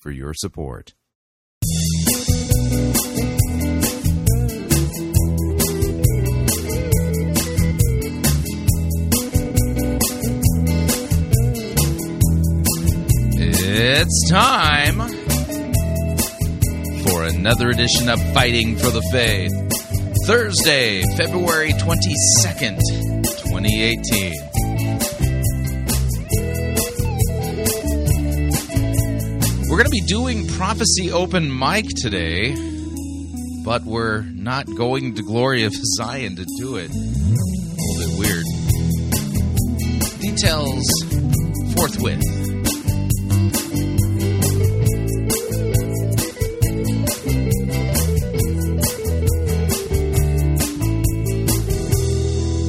for your support. It's time for another edition of Fighting for the Faith. Thursday, February 22nd, 2018. We're going to be doing Prophecy Open Mic today, but we're not going to Glory of Zion to do it. A little bit weird. Details forthwith.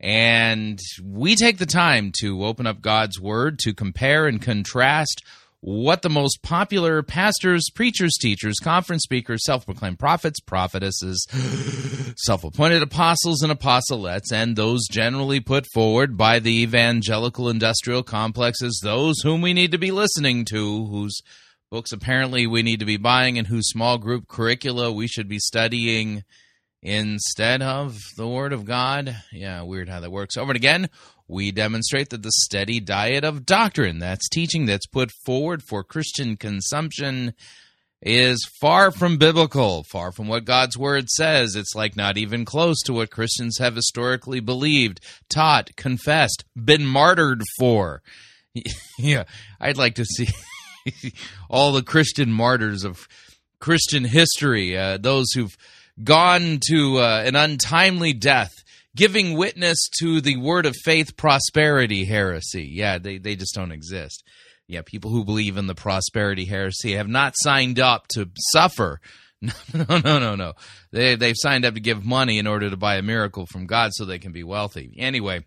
And we take the time to open up God's Word to compare and contrast what the most popular pastors, preachers, teachers, conference speakers, self-proclaimed prophets, prophetesses, self-appointed apostles and apostolettes, and those generally put forward by the evangelical industrial complexes, those whom we need to be listening to, whose books apparently we need to be buying, and whose small group curricula we should be studying instead of the Word of God. Yeah, weird how that works. Over and again, we demonstrate that the steady diet of doctrine, that's teaching that's put forward for Christian consumption, is far from biblical, far from what God's Word says. It's like not even close to what Christians have historically believed, taught, confessed, been martyred for. Yeah, I'd like to see all the Christian martyrs of Christian history, those who've gone to an untimely death, giving witness to the word of faith prosperity heresy. Yeah, they just don't exist. Yeah, people who believe in the prosperity heresy have not signed up to suffer. No. They've signed up to give money in order to buy a miracle from God so they can be wealthy. Anyway,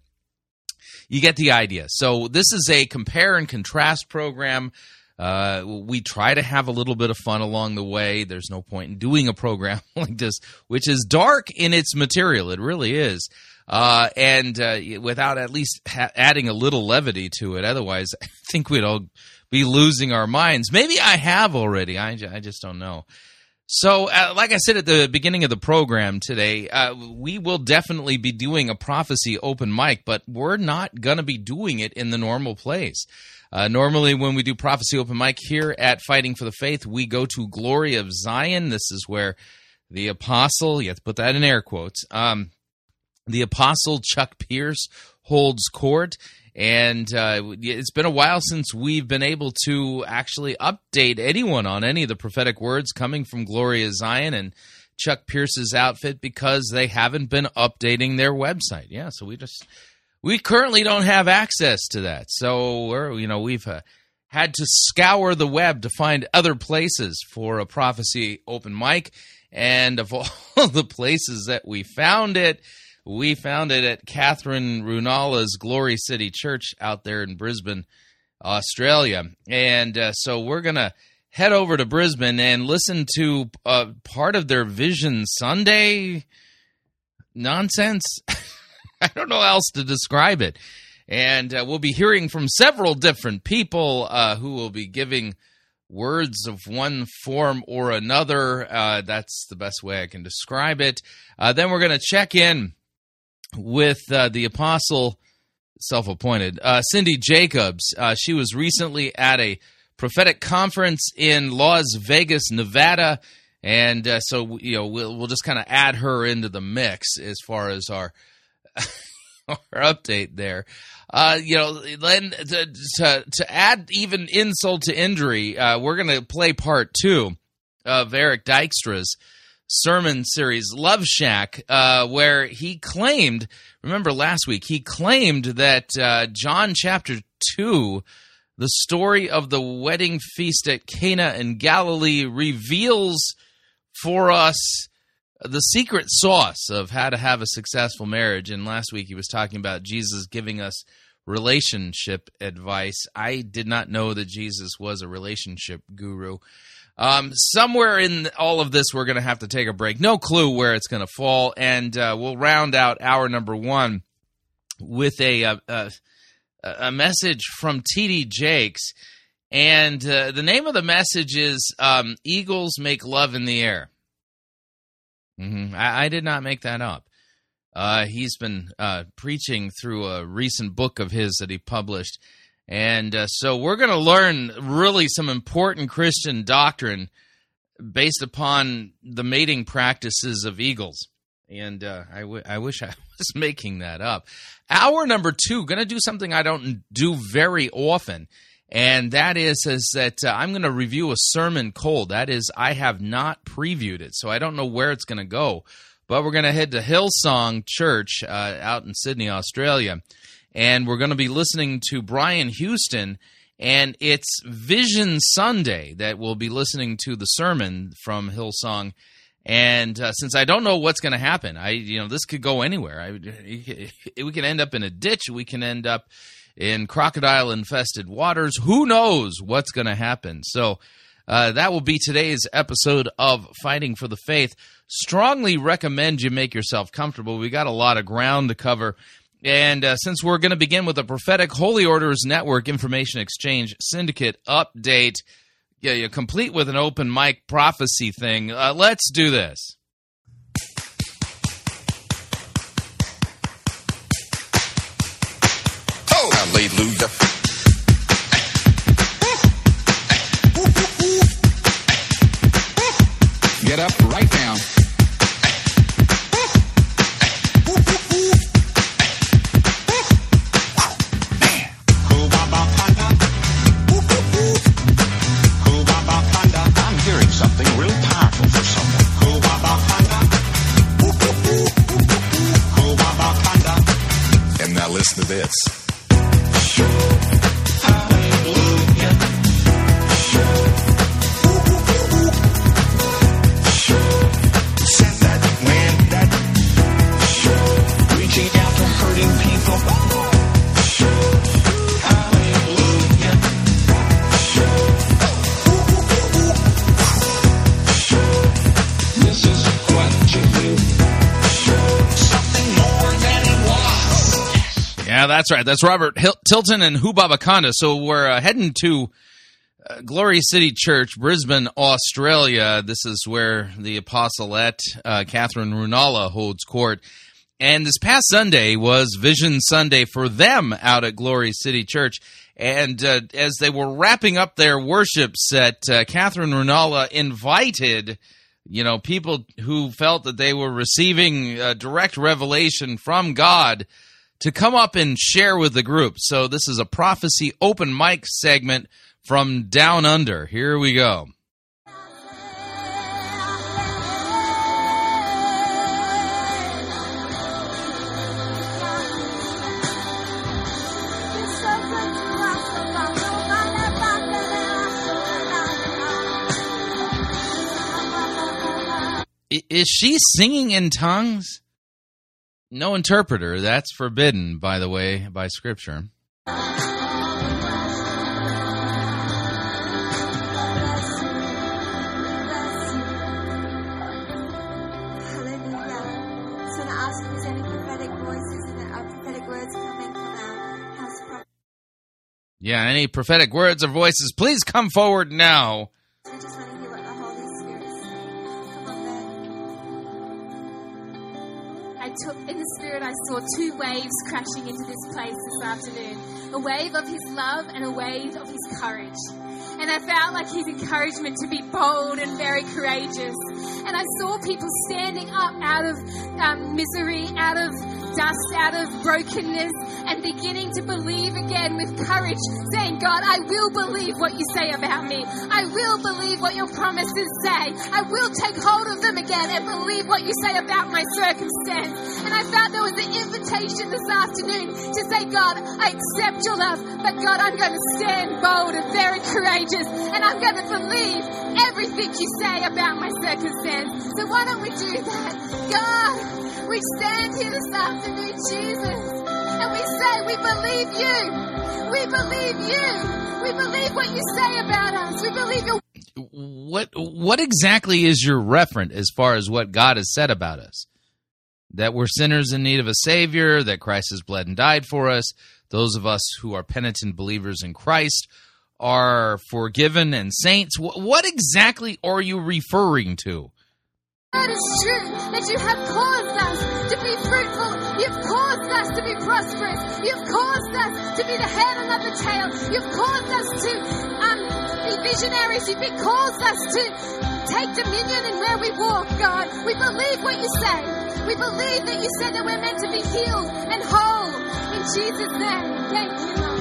you get the idea. So this is a compare and contrast program. We try to have a little bit of fun along the way. There's no point in doing a program like this, which is dark in its material. It really is. And without at least adding a little levity to it. Otherwise, I think we'd all be losing our minds. Maybe I have already. I just don't know. So, like I said at the beginning of the program today, we will definitely be doing a prophecy open mic, but we're not going to be doing it in the normal place. Normally, when we do prophecy open mic here at Fighting for the Faith, we go to Glory of Zion. This is where the apostle, you have to put that in air quotes, the apostle Chuck Pierce holds court. And it's been a while since we've been able to actually update anyone on any of the prophetic words coming from Glory of Zion and Chuck Pierce's outfit because they haven't been updating their website. Yeah, so we currently don't have access to that. So we've had to scour the web to find other places for a prophecy open mic, and of all the places that we found it, we found it at Catherine Runala's Glory City Church out there in Brisbane, Australia. And so we're going to head over to Brisbane and listen to part of their Vision Sunday nonsense. I don't know how else to describe it. And we'll be hearing from several different people who will be giving words of one form or another. That's the best way I can describe it. Then we're going to check in with the apostle, self-appointed, Cindy Jacobs. She was recently at a prophetic conference in Las Vegas, Nevada, And so, you know, we'll just kind of add her into the mix as far as our our update there. You know, then to add even insult to injury, we're going to play part two of Eric Dykstra's sermon series, Love Shack, where he claimed, remember last week, he claimed that John chapter 2, the story of the wedding feast at Cana in Galilee, reveals for us the secret sauce of how to have a successful marriage. And last week he was talking about Jesus giving us relationship advice. I did not know that Jesus was a relationship guru. Somewhere in all of this, we're going to have to take a break. No clue where it's going to fall. And we'll round out hour number one with a message from T.D. Jakes. And the name of the message is Eagles Make Love in the Air. Mm-hmm. I did not make that up. He's been preaching through a recent book of his that he published. And so we're going to learn really some important Christian doctrine based upon the mating practices of eagles. And I wish I was making that up. Hour number two, going to do something I don't do very often. And that is that I'm going to review a sermon cold. That is, I have not previewed it, so I don't know where it's going to go. But we're going to head to Hillsong Church out in Sydney, Australia, and we're going to be listening to Brian Houston, and it's Vision Sunday that we'll be listening to the sermon from Hillsong. And since I don't know what's going to happen, this could go anywhere. We can end up in a ditch. We can end up in crocodile-infested waters. Who knows what's going to happen? So that will be today's episode of Fighting for the Faith. Strongly recommend you make yourself comfortable. We got a lot of ground to cover. And since we're going to begin with a Prophetic Holy Orders Network Information Exchange Syndicate update, you're complete with an open mic prophecy thing, let's do this. Hallelujah. Get up right now. I'm hearing something real powerful for someone. And now listen to this. Yeah, that's right. That's Robert Tilton and Hubabakanda. So we're heading to Glory City Church, Brisbane, Australia. This is where the apostolate, Catherine Runala, holds court. And this past Sunday was Vision Sunday for them out at Glory City Church. And as they were wrapping up their worship set, Catherine Runala invited, people who felt that they were receiving direct revelation from God to come up and share with the group. So this is a prophecy open mic segment from Down Under. Here we go. Is she singing in tongues? No interpreter. That's forbidden, by the way, by Scripture. Yeah, any prophetic words or voices, please come forward now. In the Spirit, I saw two waves crashing into this place this afternoon, a wave of His love and a wave of His courage. and I felt like his encouragement to be bold and very courageous. And I saw people standing up out of misery, out of dust, out of brokenness, and beginning to believe again with courage, saying, God, I will believe what you say about me. I will believe what your promises say. I will take hold of them again and believe what you say about my circumstance. And I found there was an invitation this afternoon to say, God, I accept your love, but God, I'm going to stand bold and very courageous, and I'm going to believe everything you say about my circumstance. So why don't we do that? God, we stand here this afternoon, Jesus, and we say, we believe you. We believe you. We believe what you say about us. We believe your... What exactly is your referent as far as what God has said about us? That we're sinners in need of a Savior, that Christ has bled and died for us. Those of us who are penitent believers in Christ are forgiven and saints. What exactly are you referring to? That is true, that you have caused us to be fruitful. You've caused us to be prosperous. You've caused us to be the head and not the tail. You've caused us to be visionaries. You've caused us to take dominion in where we walk, God. We believe what you say. We believe that you said that we're meant to be healed and whole. In Jesus' name, thank you, Lord.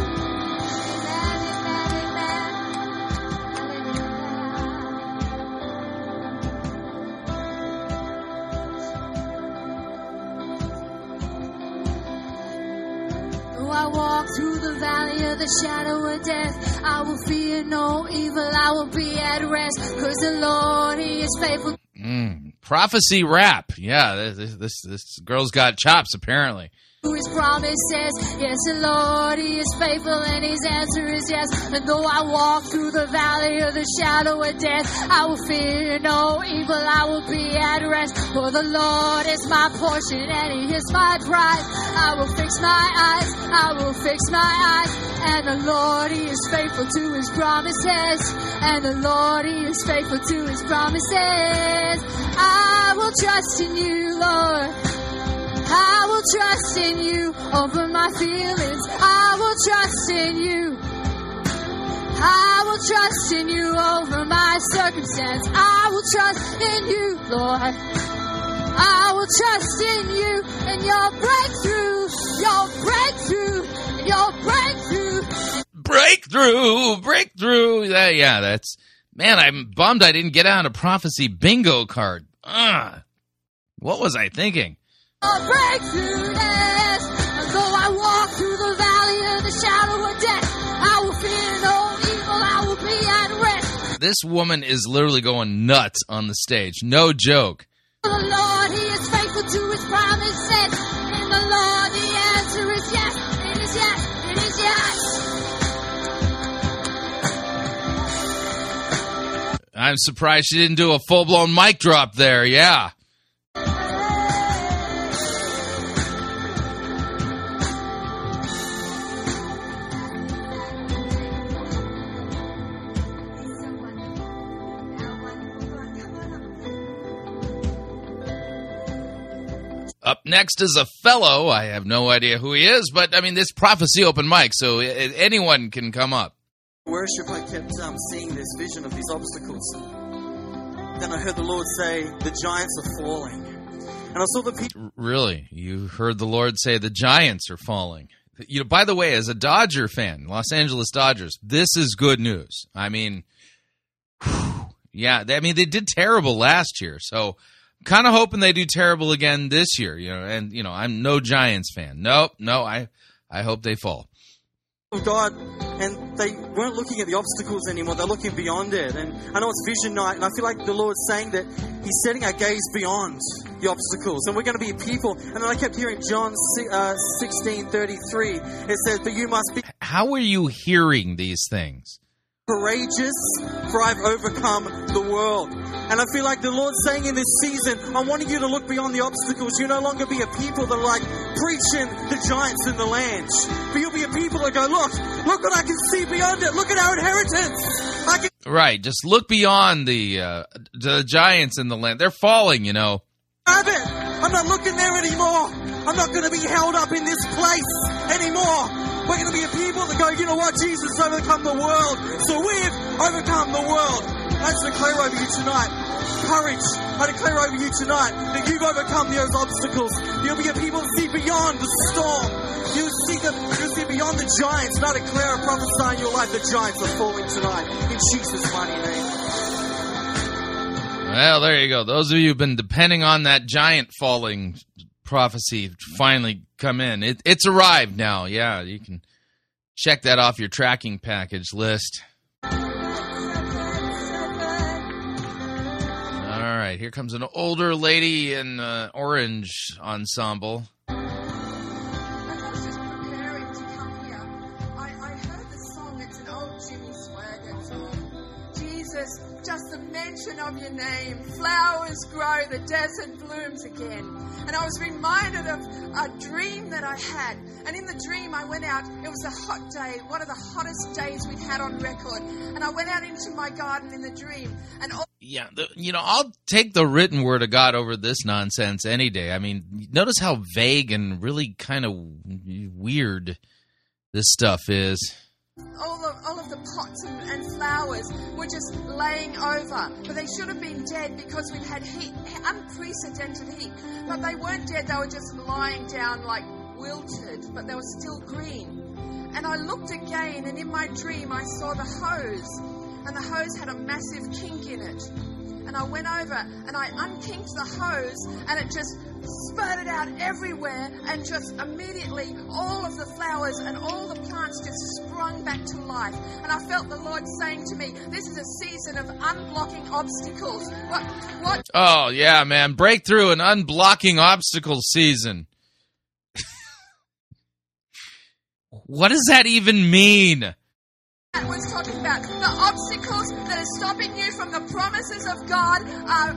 I walk through the valley of the shadow of death. I will fear no evil. I will be at rest, because the Lord, He is faithful. Prophecy rap. Yeah, this girl's got chops, apparently. His promise says, yes, the Lord, He is faithful, and His answer is yes. And though I walk through the valley of the shadow of death, I will fear no evil, I will be at rest. For the Lord is my portion, and He is my prize. I will fix my eyes, I will fix my eyes. And the Lord, He is faithful to His promises. And the Lord, He is faithful to His promises. I will trust in you, Lord. I will trust in you over my feelings. I will trust in you. I will trust in you over my circumstance. I will trust in you, Lord. I will trust in you and your breakthrough, your breakthrough, your breakthrough. Breakthrough, breakthrough. Yeah, that's... Man, I'm bummed I didn't get out a prophecy bingo card. What was I thinking? Breakthrough, yes. And though I walk through the valley of the shadow of death, I will fear no evil, I will be at rest. This woman is literally going nuts on the stage. No joke. The Lord, He is faithful to His promises. And the Lord, the answer is yes. It is yes. It is yes. I'm surprised she didn't do a full-blown mic drop there. Yeah. Up next is a fellow. I have no idea who he is, but, I mean, this prophecy open mic, so anyone can come up. Worship, I kept seeing this vision of these obstacles. Then I heard the Lord say, the giants are falling. And I saw the people... Really? You heard the Lord say, the giants are falling. You know, by the way, as a Dodger fan, Los Angeles Dodgers, this is good news. I mean, yeah, they did terrible last year, so... Kind of hoping they do terrible again this year, you know. And you know, I'm no Giants fan. I hope they fall. God, and they weren't looking at the obstacles anymore. They're looking beyond it. And I know it's Vision Night, and I feel like the Lord's saying that He's setting our gaze beyond the obstacles, and we're going to be people. And then I kept hearing John 16:33. It says, "But you must be." How are you hearing these things? Courageous, for I've overcome the world. And I feel like the Lord's saying in this season, I wanted you to look beyond the obstacles. You'll no longer be a people that are like preaching the giants in the land. But you'll be a people that go, look what I can see beyond it. Look at our inheritance. Right, just look beyond the giants in the land. They're falling, you know. I'm not looking there anymore. I'm not going to be held up in this place anymore. We're going to be a people that go, you know what, Jesus has overcome the world, so we've overcome the world. Let's declare over you tonight courage. I declare over you tonight that you've overcome those obstacles. You'll be a people that see beyond the storm. You'll see beyond the giants. And I declare and prophesy in your life the giants are falling tonight in Jesus' mighty name. Well, there you go. Those of you who've been depending on that giant falling prophecy finally come in. It's arrived now. Yeah, you can check that off your tracking package list. All right, here comes an older lady in orange ensemble. Of your name, flowers grow, the desert blooms again. And I was reminded of a dream that I had, and in the dream I went out. It was a hot day, one of the hottest days we'd had on record, and I went out into my garden in the dream. And I'll take the written word of God over this nonsense any day. I mean, notice how vague and really kind of weird this stuff is. All of the pots and flowers were just laying over, but they should have been dead because we've had heat, unprecedented heat. But they weren't dead; they were just lying down like wilted, but they were still green. And I looked again, and in my dream I saw the hose, and the hose had a massive kink in it. And I went over and I unkinked the hose, and it just spurted out everywhere, and just immediately all of the flowers and all the plants just sprung back to life. And I felt the Lord saying to me, this is a season of unblocking obstacles. What? Oh, yeah, man. Breakthrough and unblocking obstacles season. What does that even mean? That was talking about the obstacles that are stopping you from the promises of God are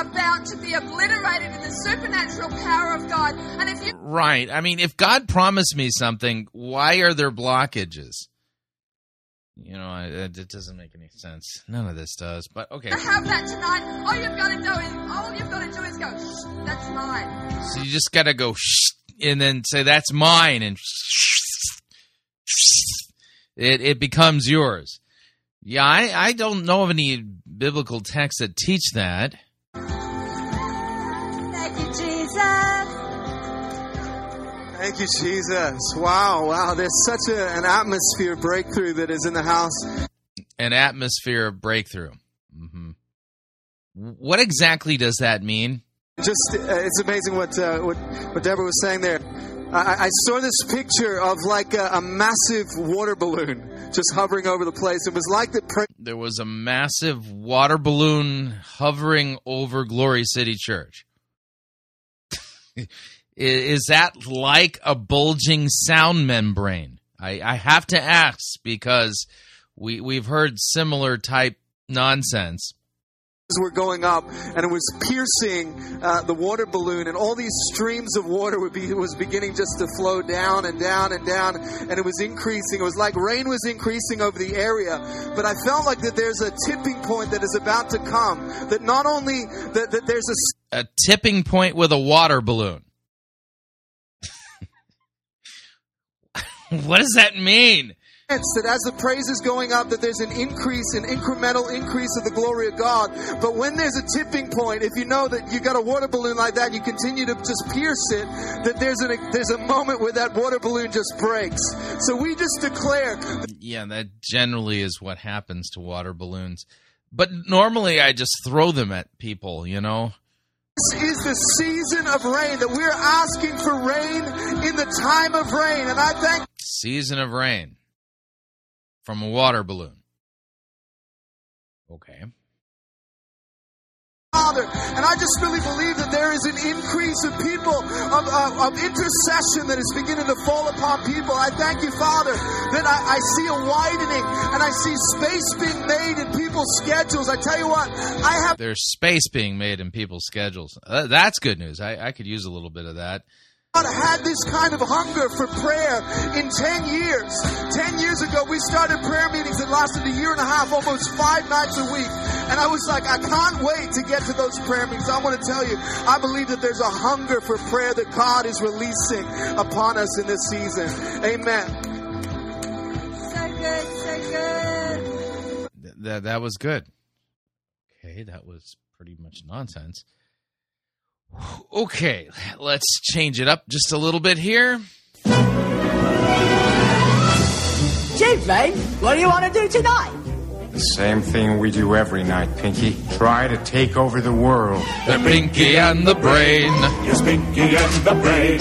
about to be obliterated in the supernatural power of God. And if you right, I mean, if God promised me something, why are there blockages? You know, it doesn't make any sense. None of this does. But okay, to have that tonight, all you've got to do is go, shh, that's mine. So you just got to go shh, and then say that's mine, and shh. It becomes yours. Yeah, I don't know of any biblical texts that teach that. Thank you, Jesus. Thank you, Jesus. Wow. There's such an atmosphere of breakthrough that is in the house. An atmosphere of breakthrough. Mm-hmm. What exactly does that mean? Just, it's amazing what Deborah was saying there. I saw this picture of like a massive water balloon just hovering over the place. It was like the... There was a massive water balloon hovering over Glory City Church. Is that like a bulging sound membrane? I have to ask, because we've heard similar type nonsense. Were going up, and it was piercing the water balloon, and all these streams of water was beginning just to flow down and down and down, and it was increasing. It was like rain was increasing over the area, but I felt like that there's a tipping point that is about to come, that not only that there's a tipping point with a water balloon. What does that mean? That as the praise is going up, that there's an increase, an incremental increase of the glory of God. But when there's a tipping point, if you know that you got a water balloon like that, you continue to just pierce it, that there's a moment where that water balloon just breaks. So we just declare. Yeah, that generally is what happens to water balloons. But normally I just throw them at people, you know. This is the season of rain, that we're asking for rain in the time of rain. And I thank. Season of rain. From a water balloon. Okay. Father, and I just really believe that there is an increase of people, of intercession that is beginning to fall upon people. I thank you, Father, that I see a widening, and I see space being made in people's schedules. I tell you what, there's space being made in people's schedules. That's good news. I could use a little bit of that. I've had this kind of hunger for prayer in 10 years. 10 years ago, we started prayer meetings that lasted a year and a half, almost 5 nights a week. And I was like, I can't wait to get to those prayer meetings. I want to tell you, I believe that there's a hunger for prayer that God is releasing upon us in this season. Amen. good. That was good. Okay, that was pretty much nonsense. Okay, let's change it up just a little bit here. Chief, mate, what do you want to do tonight? The same thing we do every night, Pinky. Try to take over the world. The Pinky and the Brain. Yes, Pinky and the Brain.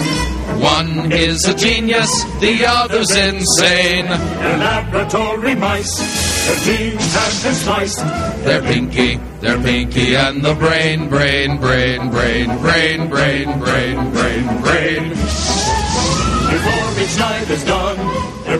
One is a genius, the other's insane. They're laboratory mice. Their genes have been sliced. They're Pinky and the Brain. Brain, brain, brain, brain, brain, brain, brain, brain. Before each night is done, their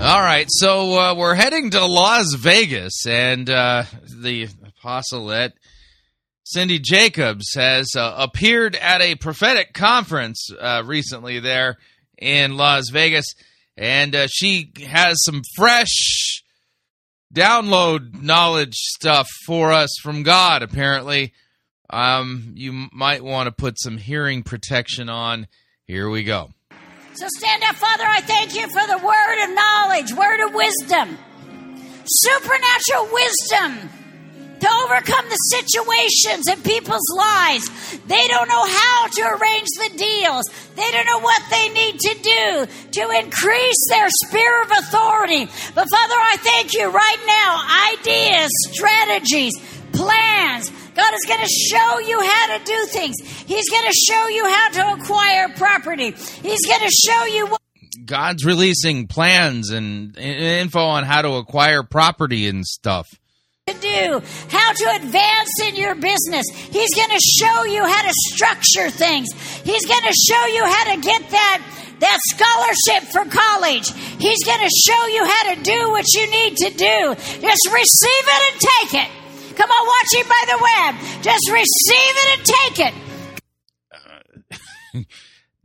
All right, so we're heading to Las Vegas, and the apostolate Cindy Jacobs has appeared at a prophetic conference recently there in Las Vegas, and she has some fresh download knowledge stuff for us from God, apparently. You might want to put some hearing protection on. Here we go. So stand up, Father, I thank you for the word of knowledge, word of wisdom, supernatural wisdom to overcome the situations in people's lives. They don't know how to arrange the deals. They don't know what they need to do to increase their sphere of authority. But Father, I thank you right now, ideas, strategies, plans. God is going to show you how to do things. He's going to show you how to acquire property. He's going to show you what... God's releasing plans and info on how to acquire property and stuff. To do, how to advance in your business. He's going to show you how to structure things. He's going to show you how to get that scholarship for college. He's going to show you how to do what you need to do. Just receive it and take it. Come on, watch it by the web. Just receive it and take it.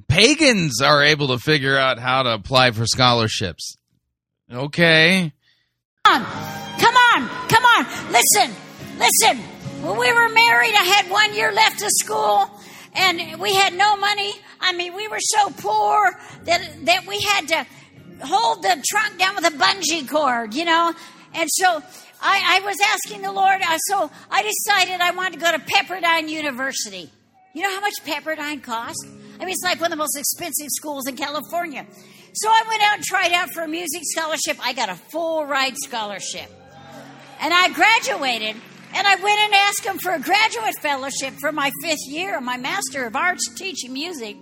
Pagans are able to figure out how to apply for scholarships. Okay. Come on. Come on. Come on. Listen. Listen. When we were married, I had 1 year left of school, and we had no money. I mean, we were so poor that we had to hold the trunk down with a bungee cord, you know? And so... I was asking the Lord, so I decided I wanted to go to Pepperdine University. You know how much Pepperdine cost? I mean, it's like one of the most expensive schools in California. So I went out and tried out for a music scholarship. I got a full ride scholarship. And I graduated, and I went and asked them for a graduate fellowship for my fifth year, my Master of Arts teaching music.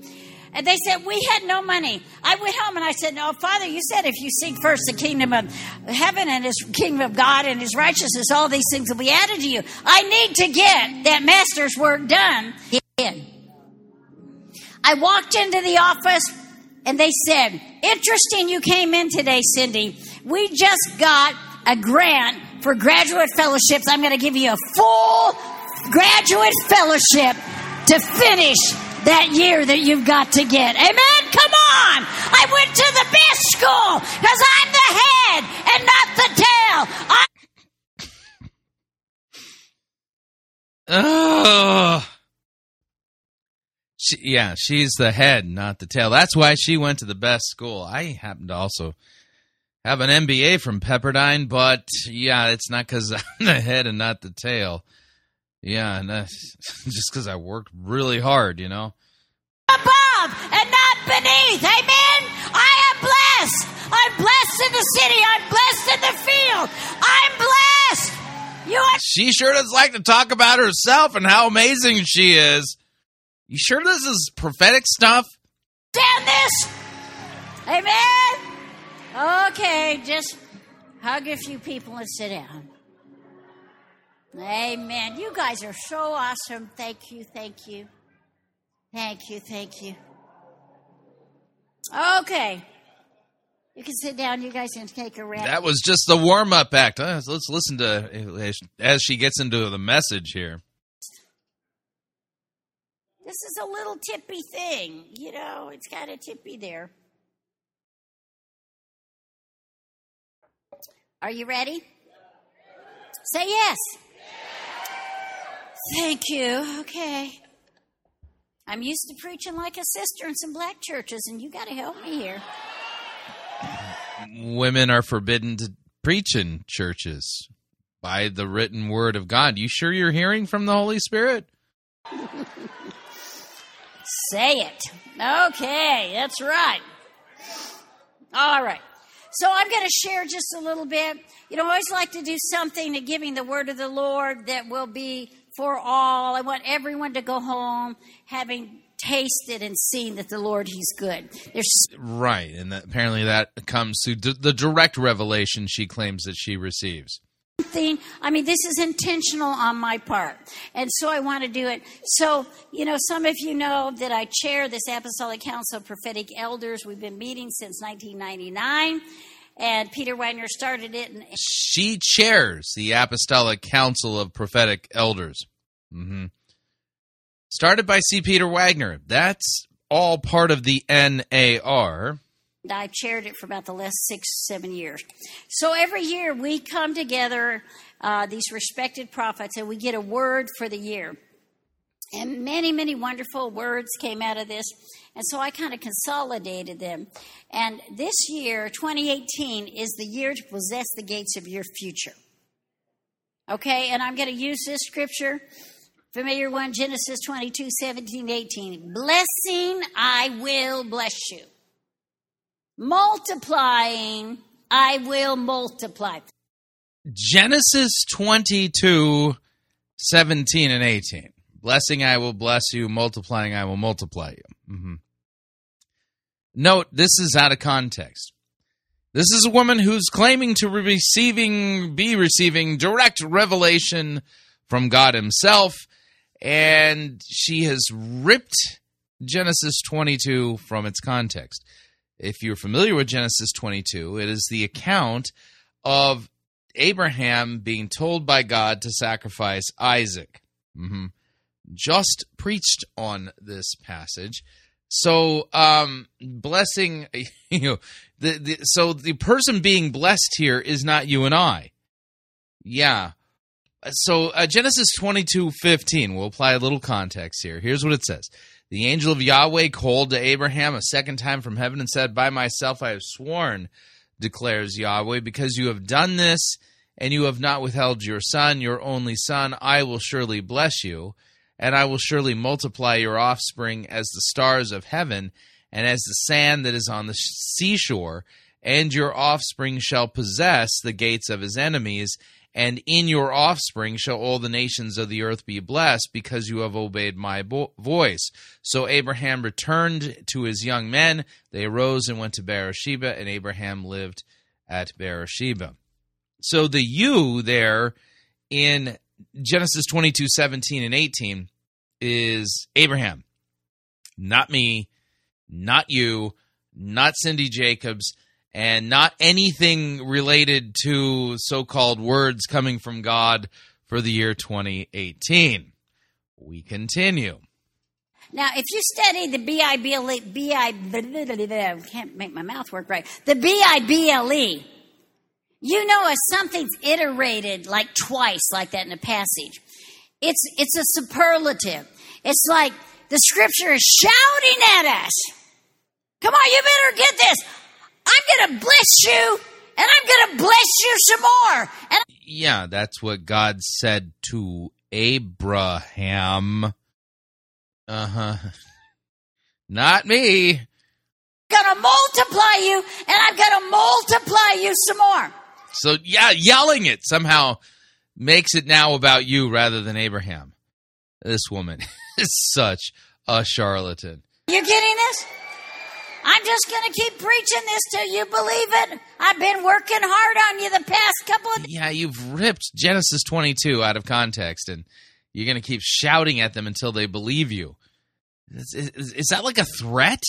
And they said, we had no money. I went home and I said, no, Father, you said if you seek first the kingdom of heaven and his kingdom of God and his righteousness, all these things will be added to you. I need to get that master's work done. I walked into the office and they said, interesting you came in today, Cindy. We just got a grant for graduate fellowships. I'm going to give you a full graduate fellowship to finish that year that you've got to get. Amen? Come on! I went to the best school because I'm the head and not the tail. She's the head, not the tail. That's why she went to the best school. I happen to also have an MBA from Pepperdine, but yeah, it's not because I'm the head and not the tail. Yeah, and that's just because I worked really hard, you know. Above and not beneath, amen? I am blessed. I'm blessed in the city. I'm blessed in the field. I'm blessed. She sure does like to talk about herself and how amazing she is. You sure this is prophetic stuff? Damn this. Amen? Okay, just hug a few people and sit down. Amen. You guys are so awesome. Thank you, thank you. Thank you, thank you. Okay. You can sit down, you guys, and take a rest. That was just the warm-up act. Let's listen to as she gets into the message here. This is a little tippy thing. You know, it's kind of tippy there. Are you ready? Say yes. Thank you. Okay. I'm used to preaching like a sister in some black churches, and you got to help me here. Women are forbidden to preach in churches by the written word of God. You sure you're hearing from the Holy Spirit? Say it. Okay, that's right. All right. So I'm going to share just a little bit. You know, I always like to do something to giving the word of the Lord that will be for all. I want everyone to go home having tasted and seen that the Lord, he's good. Right, and apparently that comes through the direct revelation she claims that she receives. I mean, this is intentional on my part, and so I want to do it. So, you know, some of you know that I chair this Apostolic Council of Prophetic Elders. We've been meeting since 1999, and Peter Wagner started it. She chairs the Apostolic Council of Prophetic Elders. Mm-hmm. Started by C. Peter Wagner. That's all part of the NAR. I chaired it for about the last 6 or 7 years. So every year we come together, these respected prophets, and we get a word for the year. And many, many wonderful words came out of this. And so I kind of consolidated them. And this year, 2018, is the year to possess the gates of your future. Okay, and I'm going to use this scripture, familiar one, Genesis 22, 17, 18. Blessing, I will bless you. Multiplying, I will multiply. Genesis 22, 17 and 18. Blessing, I will bless you. Multiplying, I will multiply you. Mm-hmm. Note, this is out of context. This is a woman who's claiming to be receiving direct revelation from God himself, and she has ripped Genesis 22 from its context. If you're familiar with Genesis 22, it is the account of Abraham being told by God to sacrifice Isaac. Mm-hmm. Just preached on this passage. So, blessing, you know, so the person being blessed here is not you and I. Yeah. So, Genesis 22:15, we'll apply a little context here. Here's what it says. The angel of Yahweh called to Abraham a second time from heaven and said, "By myself I have sworn, declares Yahweh, because you have done this and you have not withheld your son, your only son, I will surely bless you, and I will surely multiply your offspring as the stars of heaven and as the sand that is on the seashore, and your offspring shall possess the gates of his enemies, and in your offspring shall all the nations of the earth be blessed, because you have obeyed my voice. So Abraham returned to his young men. They arose and went to Beersheba, and Abraham lived at Beersheba." So the you there in Genesis 22, 17, and 18 is Abraham. Not me, not you, not Cindy Jacobs, and not anything related to so-called words coming from God for the year 2018. We continue. Now, if you study the B-I-B-L-E, can't make my mouth work right, the B-I-B-L-E, you know if something's iterated like twice like that in a passage, it's a superlative. It's like the scripture is shouting at us. Come on, you better get this. I'm going to bless you, and I'm going to bless you some more. Yeah, that's what God said to Abraham. Uh-huh. Not me. I'm going to multiply you, and I'm going to multiply you some more. So, yeah, yelling it somehow makes it now about you rather than Abraham. This woman is such a charlatan. You getting this? I'm just going to keep preaching this till you believe it. I've been working hard on you the past couple of days. Yeah, you've ripped Genesis 22 out of context, and you're going to keep shouting at them until they believe you. Is that like a threat?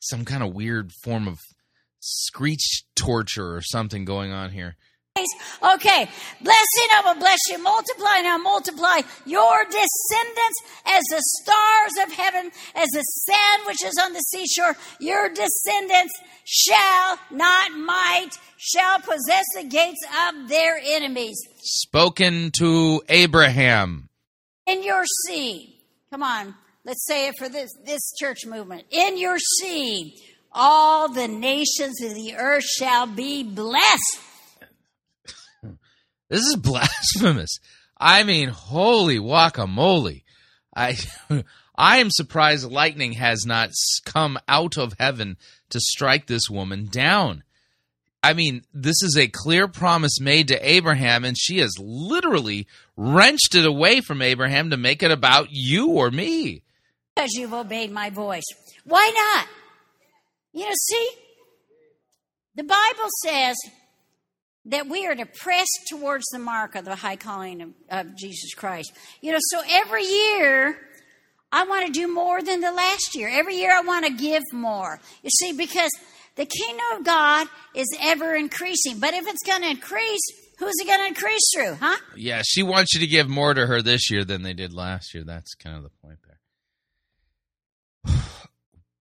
Some kind of weird form of screech torture or something going on here. Okay, blessing, I will bless you, multiply, and I'll multiply your descendants as the stars of heaven, as the sand which is on the seashore. Your descendants shall not might, shall possess the gates of their enemies. Spoken to Abraham. In your seed. Come on, let's say it for this church movement. In your seed, all the nations of the earth shall be blessed. This is blasphemous. I mean, holy guacamole. I am surprised lightning has not come out of heaven to strike this woman down. I mean, this is a clear promise made to Abraham, and she has literally wrenched it away from Abraham to make it about you or me. Because you've obeyed my voice. Why not? You know, see, the Bible says that we are to press towards the mark of the high calling of Jesus Christ. You know, so every year I want to do more than the last year. Every year I want to give more. You see, because the kingdom of God is ever increasing. But if it's going to increase, who's it going to increase through, huh? Yeah, she wants you to give more to her this year than they did last year. That's kind of the point there.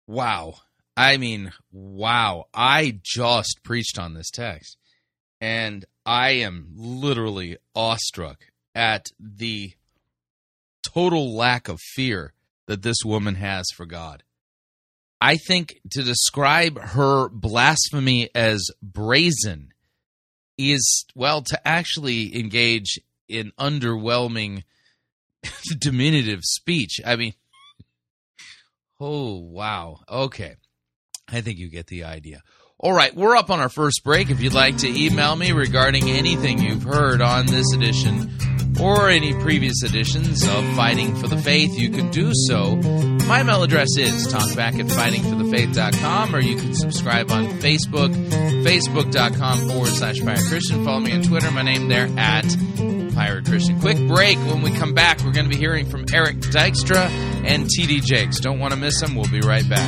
Wow. I mean, wow. I just preached on this text. And I am literally awestruck at the total lack of fear that this woman has for God. I think to describe her blasphemy as brazen is, well, to actually engage in underwhelming, diminutive speech. I mean, oh, wow. Okay. I think you get the idea. All right, we're up on our first break. If you'd like to email me regarding anything you've heard on this edition or any previous editions of Fighting for the Faith, you can do so. My email address is talkback@fightingforthefaith.com, or you can subscribe on Facebook, facebook.com/Pirate Christian. Follow me on Twitter, my name there at Pirate Christian. Quick break. When we come back, we're going to be hearing from Eric Dykstra and T.D. Jakes. Don't want to miss them. We'll be right back.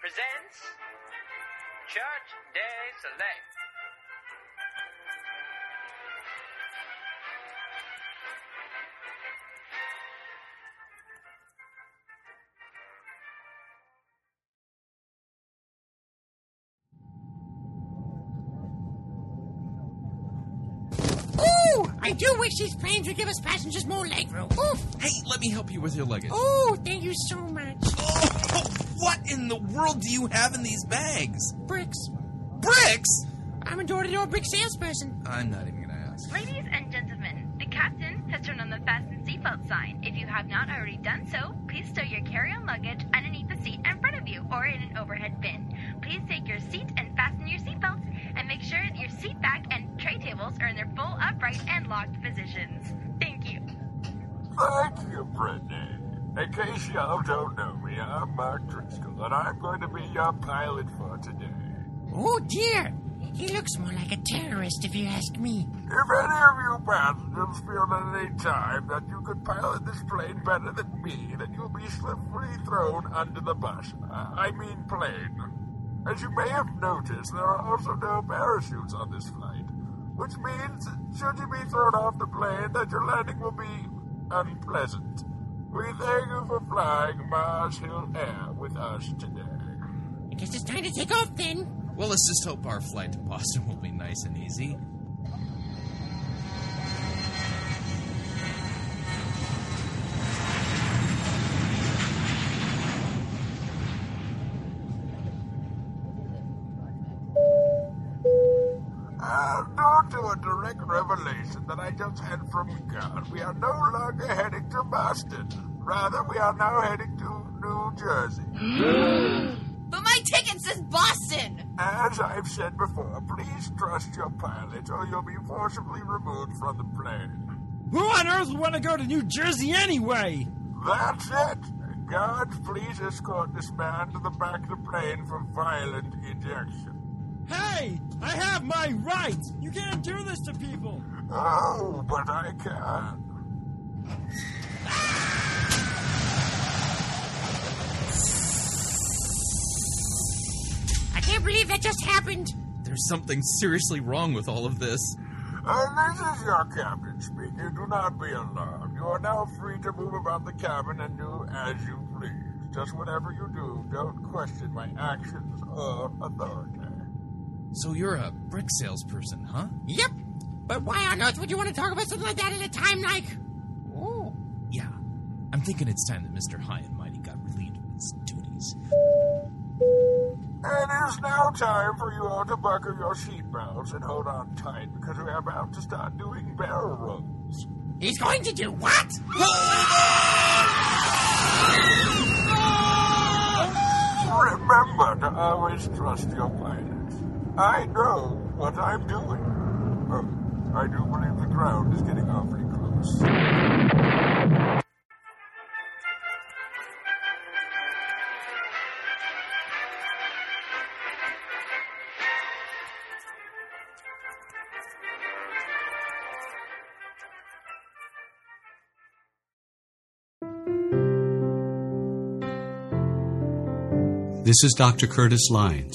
Presents Church Day Select. Ooh, I do wish these planes would give us passengers more legroom. Oof. Hey, let me help you with your luggage. Oh, thank you so much. What in the world do you have in these bags? Bricks. Bricks? I'm a door-to-door brick salesperson. I'm not even going to ask. Ladies and gentlemen, the captain has turned on the fasten seatbelt sign. If you have not already done so, please stow your carry-on luggage underneath the seat in front of you or in an overhead bin. Please take your seat and fasten your seatbelt, and make sure that your seat back and tray tables are in their full upright and locked positions. Thank you. Thank you, Brittany. In case y'all don't know me, I'm Mark Driscoll, and I'm going to be your pilot for today. Oh, dear. He looks more like a terrorist, if you ask me. If any of you passengers feel at any time that you could pilot this plane better than me, then you'll be swiftly thrown under the bus. I mean plane. As you may have noticed, there are also no parachutes on this flight, which means, should you be thrown off the plane, that your landing will be unpleasant. We thank you for flying Mars Hill Air with us today. I guess it's time to take off, then. Well, let's just hope our flight to Boston will be nice and easy. Not to a direct revelation that I just had from God. We are no longer heading to Boston. Rather, we are now heading to New Jersey. But my ticket says Boston! As I've said before, please trust your pilot or you'll be forcibly removed from the plane. Who on earth would want to go to New Jersey anyway? That's it! Guards, please escort this man to the back of the plane for violent ejection. Hey! I have my rights! You can't do this to people! Oh, but I can. I can't believe that just happened! There's something seriously wrong with all of this. This is your cabin speaking. Do not be alarmed. You are now free to move about the cabin and do as you please. Just whatever you do, don't question my actions or authority. So you're a brick salesperson, huh? Yep. But why on earth would you want to talk about something like that at a time like... Oh. Yeah. I'm thinking it's time that Mr. High and Mighty got relieved of his duties. And it's now time for you all to buckle your seatbelts and hold on tight, because we're about to start doing barrel rolls. He's going to do what? Remember to always trust your pilots. I know what I'm doing. I do believe the ground is getting awfully close. This is Dr. Curtis Lyons.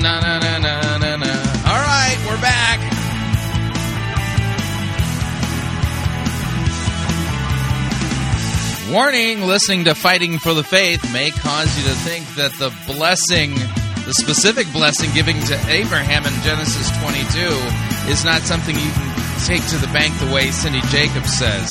Na, na, na, na, na, na. All right, we're back. Warning, listening to Fighting for the Faith may cause you to think that the blessing, the specific blessing given to Abraham in Genesis 22 is not something you can take to the bank the way Cindy Jacobs says.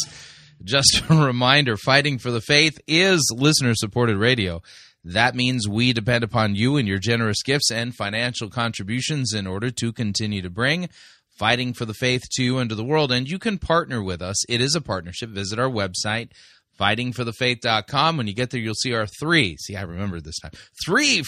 Just a reminder, Fighting for the Faith is listener-supported radio. That means we depend upon you and your generous gifts and financial contributions in order to continue to bring Fighting for the Faith to you and to the world. And you can partner with us. It is a partnership. Visit our website, fightingforthefaith.com. When you get there, you'll see our three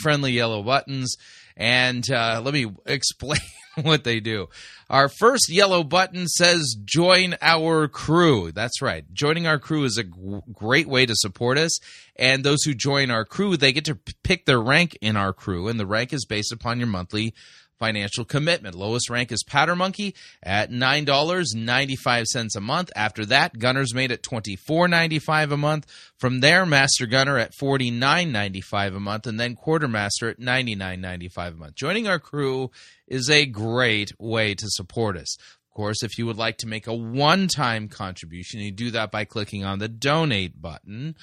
friendly yellow buttons. And let me explain what they do. Our first yellow button says join our crew. That's right. Joining our crew is a great way to support us. And those who join our crew, they get to pick their rank in our crew. And the rank is based upon your monthly financial commitment. Lowest rank is Powdermonkey at $9.95 a month. After that, Gunner's Mate at $24.95 a month. From there, Master Gunner at $49.95 a month, and then Quartermaster at $99.95 a month. Joining our crew is a great way to support us. Of course, if you would like to make a one-time contribution, you do that by clicking on the Donate button.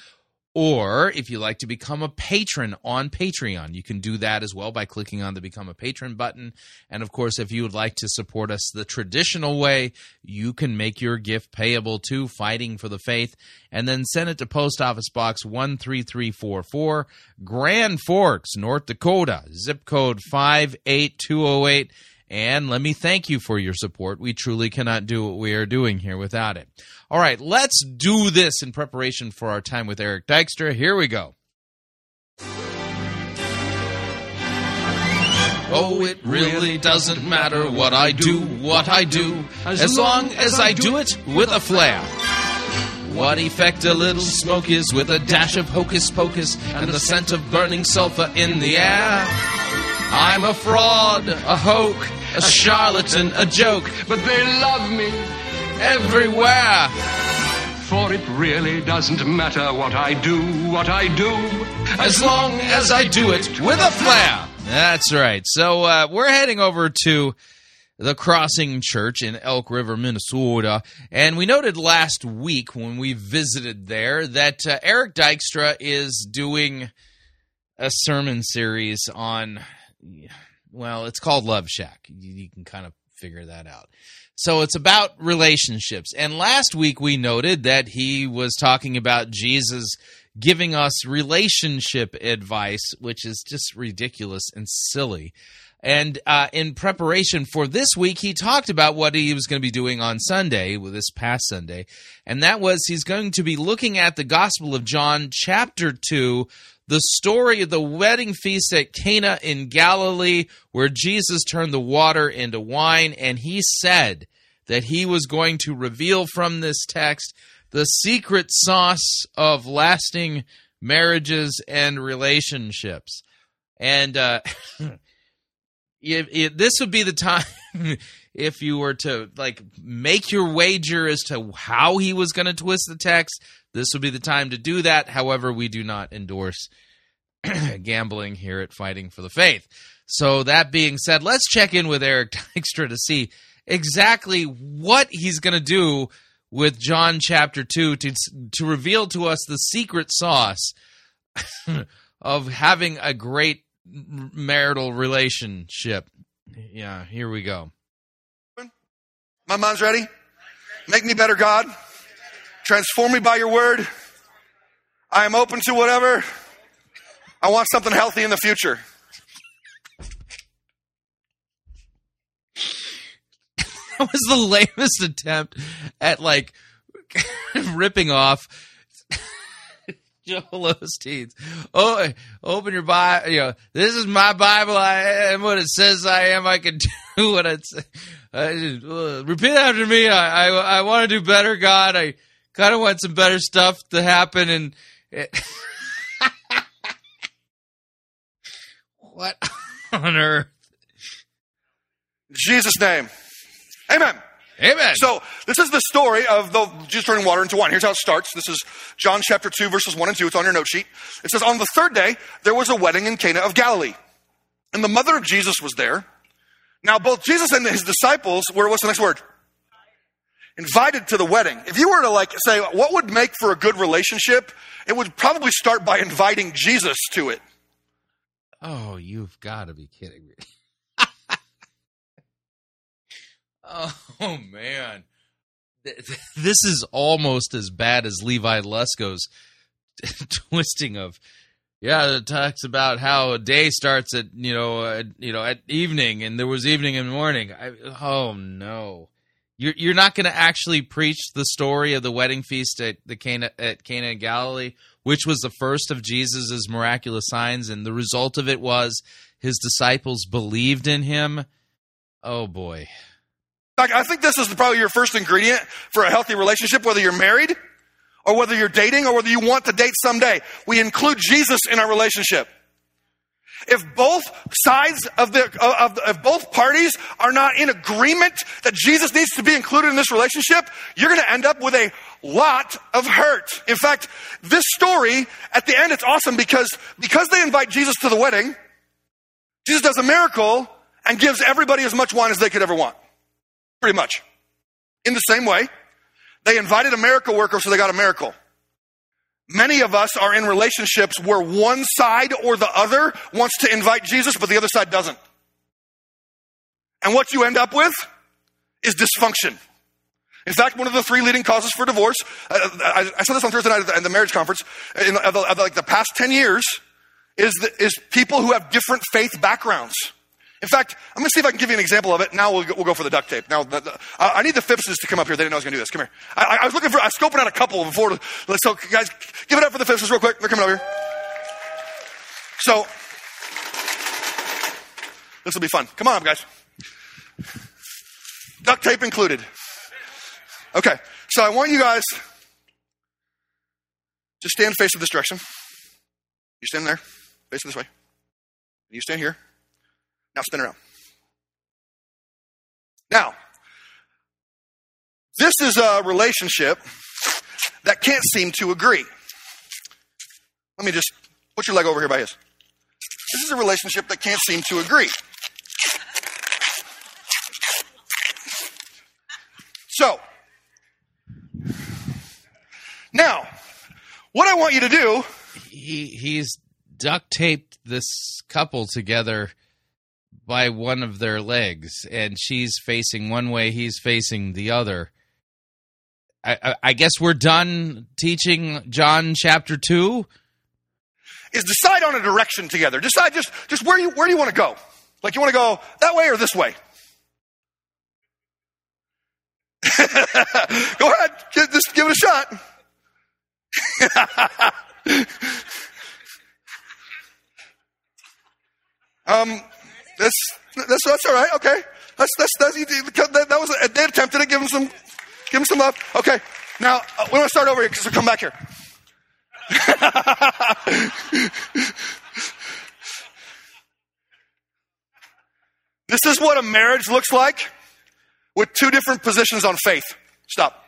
Or if you like to become a patron on Patreon, you can do that as well by clicking on the Become a Patron button. And, of course, if you would like to support us the traditional way, you can make your gift payable to Fighting for the Faith and then send it to Post Office Box 13344, Grand Forks, North Dakota, zip code 58208. And let me thank you for your support. We truly cannot do what we are doing here without it. All right, let's do this in preparation for our time with Eric Dykstra. Here we go. Oh, it really doesn't matter what I do, as long as I do it with a flair. What effect a little smoke is with a dash of hocus pocus and the scent of burning sulfur in the air. I'm a fraud, a hoke, a charlatan, a joke, but they love me everywhere. For it really doesn't matter what I do, as long as I do it with a flair. That's right. So we're heading over to the Crossing Church in Elk River, Minnesota. And we noted last week when we visited there that Eric Dykstra is doing a sermon series on, well, it's called Love Shack. You can kind of figure that out. So it's about relationships. And last week we noted that he was talking about Jesus giving us relationship advice, which is just ridiculous and silly. And in preparation for this week, he talked about what he was going to be doing on Sunday, this past Sunday, and that was he's going to be looking at the Gospel of John, chapter 2, the story of the wedding feast at Cana in Galilee, where Jesus turned the water into wine, and he said that he was going to reveal from this text the secret sauce of lasting marriages and relationships. And this would be the time if you were to make your wager as to how he was going to twist the text. This would be the time to do that. However, we do not endorse gambling here at Fighting for the Faith. So that being said, let's check in with Eric Dykstra to see exactly what he's going to do with John chapter 2 to reveal to us the secret sauce of having a great marital relationship. Yeah, here we go. My mom's ready. Make me better, God. Transform me by your word. I am open to whatever. I want something healthy in the future. That was the lamest attempt at ripping off Joel Osteen's. Oh, open your Bible. You know, this is my Bible. I am what it says I am. I can do what it says. Repeat after me. I want to do better, God. I kind of want some better stuff to happen. And what on earth? In Jesus' name. Amen. Amen. So this is the story of Jesus turning water into wine. Here's how it starts. This is John chapter 2, verses 1 and 2. It's on your note sheet. It says, on the third day, there was a wedding in Cana of Galilee, and the mother of Jesus was there. Now, both Jesus and his disciples were, what's the next word? Invited to the wedding. If you were to say, what would make for a good relationship? It would probably start by inviting Jesus to it. Oh, you've got to be kidding me. Oh, man. This is almost as bad as Levi Lusko's twisting of, it talks about how a day starts at, at evening, and there was evening and morning. Oh, no. You're not going to actually preach the story of the wedding feast at Cana in Galilee, which was the first of Jesus' miraculous signs, and the result of it was his disciples believed in him. Oh, boy. I think this is probably your first ingredient for a healthy relationship, whether you're married or whether you're dating or whether you want to date someday. We include Jesus in our relationship. If both sides of both parties are not in agreement that Jesus needs to be included in this relationship, you're going to end up with a lot of hurt. In fact, this story, at the end, it's awesome because they invite Jesus to the wedding, Jesus does a miracle and gives everybody as much wine as they could ever want. Pretty much. In the same way, they invited a miracle worker, so they got a miracle. Many of us are in relationships where one side or the other wants to invite Jesus, but the other side doesn't. And what you end up with is dysfunction. In fact, one of the three leading causes for divorce, I said this on Thursday night at the marriage conference, the past 10 years, is people who have different faith backgrounds. In fact, I'm going to see if I can give you an example of it. Now we'll go for the duct tape. Now, I need the Phippses to come up here. They didn't know I was going to do this. Come here. I was looking for, I was scoping out a couple before. So guys, give it up for the Phippses real quick. They're coming over here. So this will be fun. Come on up, guys. Duct tape included. Okay. So I want you guys to stand facing this direction. You stand there, facing this way. You stand here. Now spin around. Now, this is a relationship that can't seem to agree. Let me just put your leg over here by his. This is a relationship that can't seem to agree. So, now, what I want you to do... He's duct taped this couple together by one of their legs, and she's facing one way, he's facing the other. I guess we're done teaching John chapter 2? Is decide on a direction together. Decide just where do you want to go? Like, you want to go that way or this way? Go ahead. Just give it a shot. That's all right. Okay. That was, they attempted it. Give him some love. Okay. Now we want to start over here. So come back here. This is what a marriage looks like with two different positions on faith. Stop.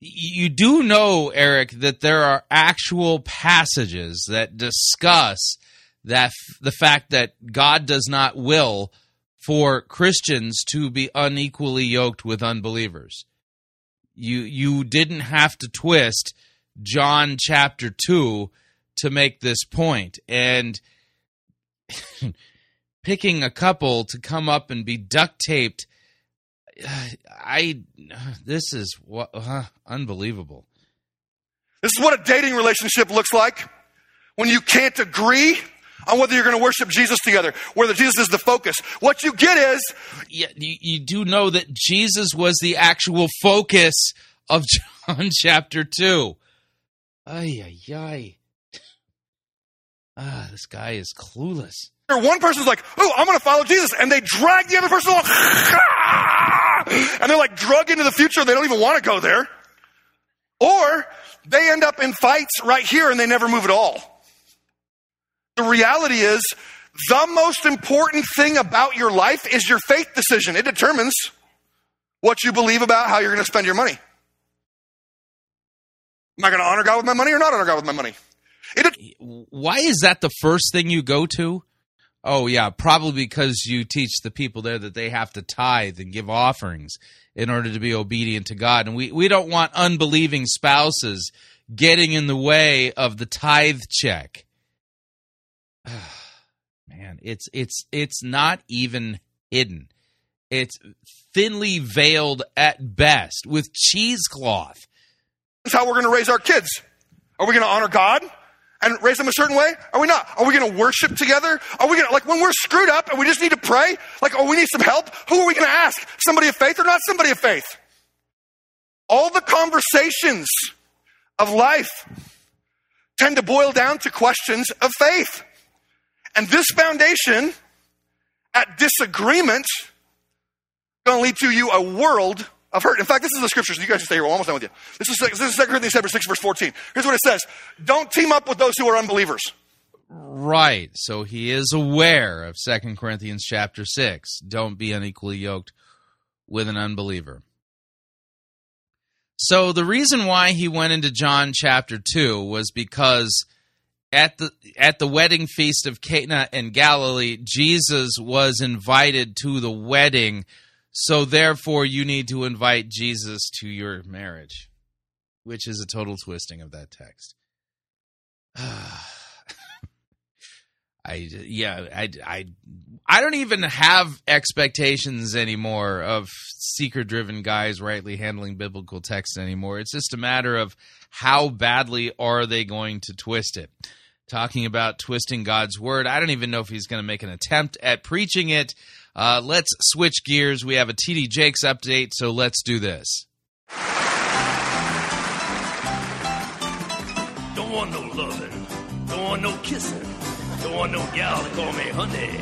You do know, Eric, that there are actual passages that discuss that the fact that God does not will for Christians to be unequally yoked with unbelievers. You didn't have to twist John chapter 2 to make this point. And picking a couple to come up and be duct taped, this is what unbelievable. This is what a dating relationship looks like when you can't agree on whether you're going to worship Jesus together, whether Jesus is the focus. What you get is... Yeah, you do know that Jesus was the actual focus of John chapter 2. Ay, ay, ay. Ah, this guy is clueless. One person's like, oh, I'm going to follow Jesus. And they drag the other person along. And they're like drug into the future. They don't even want to go there. Or they end up in fights right here and they never move at all. The reality is, the most important thing about your life is your faith decision. It determines what you believe about how you're going to spend your money. Am I going to honor God with my money or not honor God with my money? Why is that the first thing you go to? Oh, yeah, probably because you teach the people there that they have to tithe and give offerings in order to be obedient to God. And we don't want unbelieving spouses getting in the way of the tithe check. Man, it's not even hidden. It's thinly veiled at best with cheesecloth. That's how we're going to raise our kids. Are we going to honor God and raise them a certain way? Are we not? Are we going to worship together? Are we going to, like, when we're screwed up and we just need to pray, like, oh, we need some help? Who are we going to ask? Somebody of faith or not somebody of faith? All the conversations of life tend to boil down to questions of faith. And this foundation at disagreement is going to lead to you a world of hurt. In fact, this is the scriptures. You guys can stay here. We're almost done with you. This is 2 Corinthians 6, verse 14. Here's what it says. Don't team up with those who are unbelievers. Right. So he is aware of 2 Corinthians chapter 6. Don't be unequally yoked with an unbeliever. So the reason why he went into John chapter 2 was because at the wedding feast of Cana in Galilee, Jesus was invited to the wedding. So therefore, you need to invite Jesus to your marriage, which is a total twisting of that text. I don't even have expectations anymore of seeker-driven guys rightly handling biblical text anymore. It's just a matter of how badly are they going to twist it. Talking about twisting God's word, I don't even know if he's going to make an attempt at preaching it. Let's switch gears. We have a T.D. Jakes update, so let's do this. Don't want no loving. Don't want no kissing. Don't want no gal to call me honey.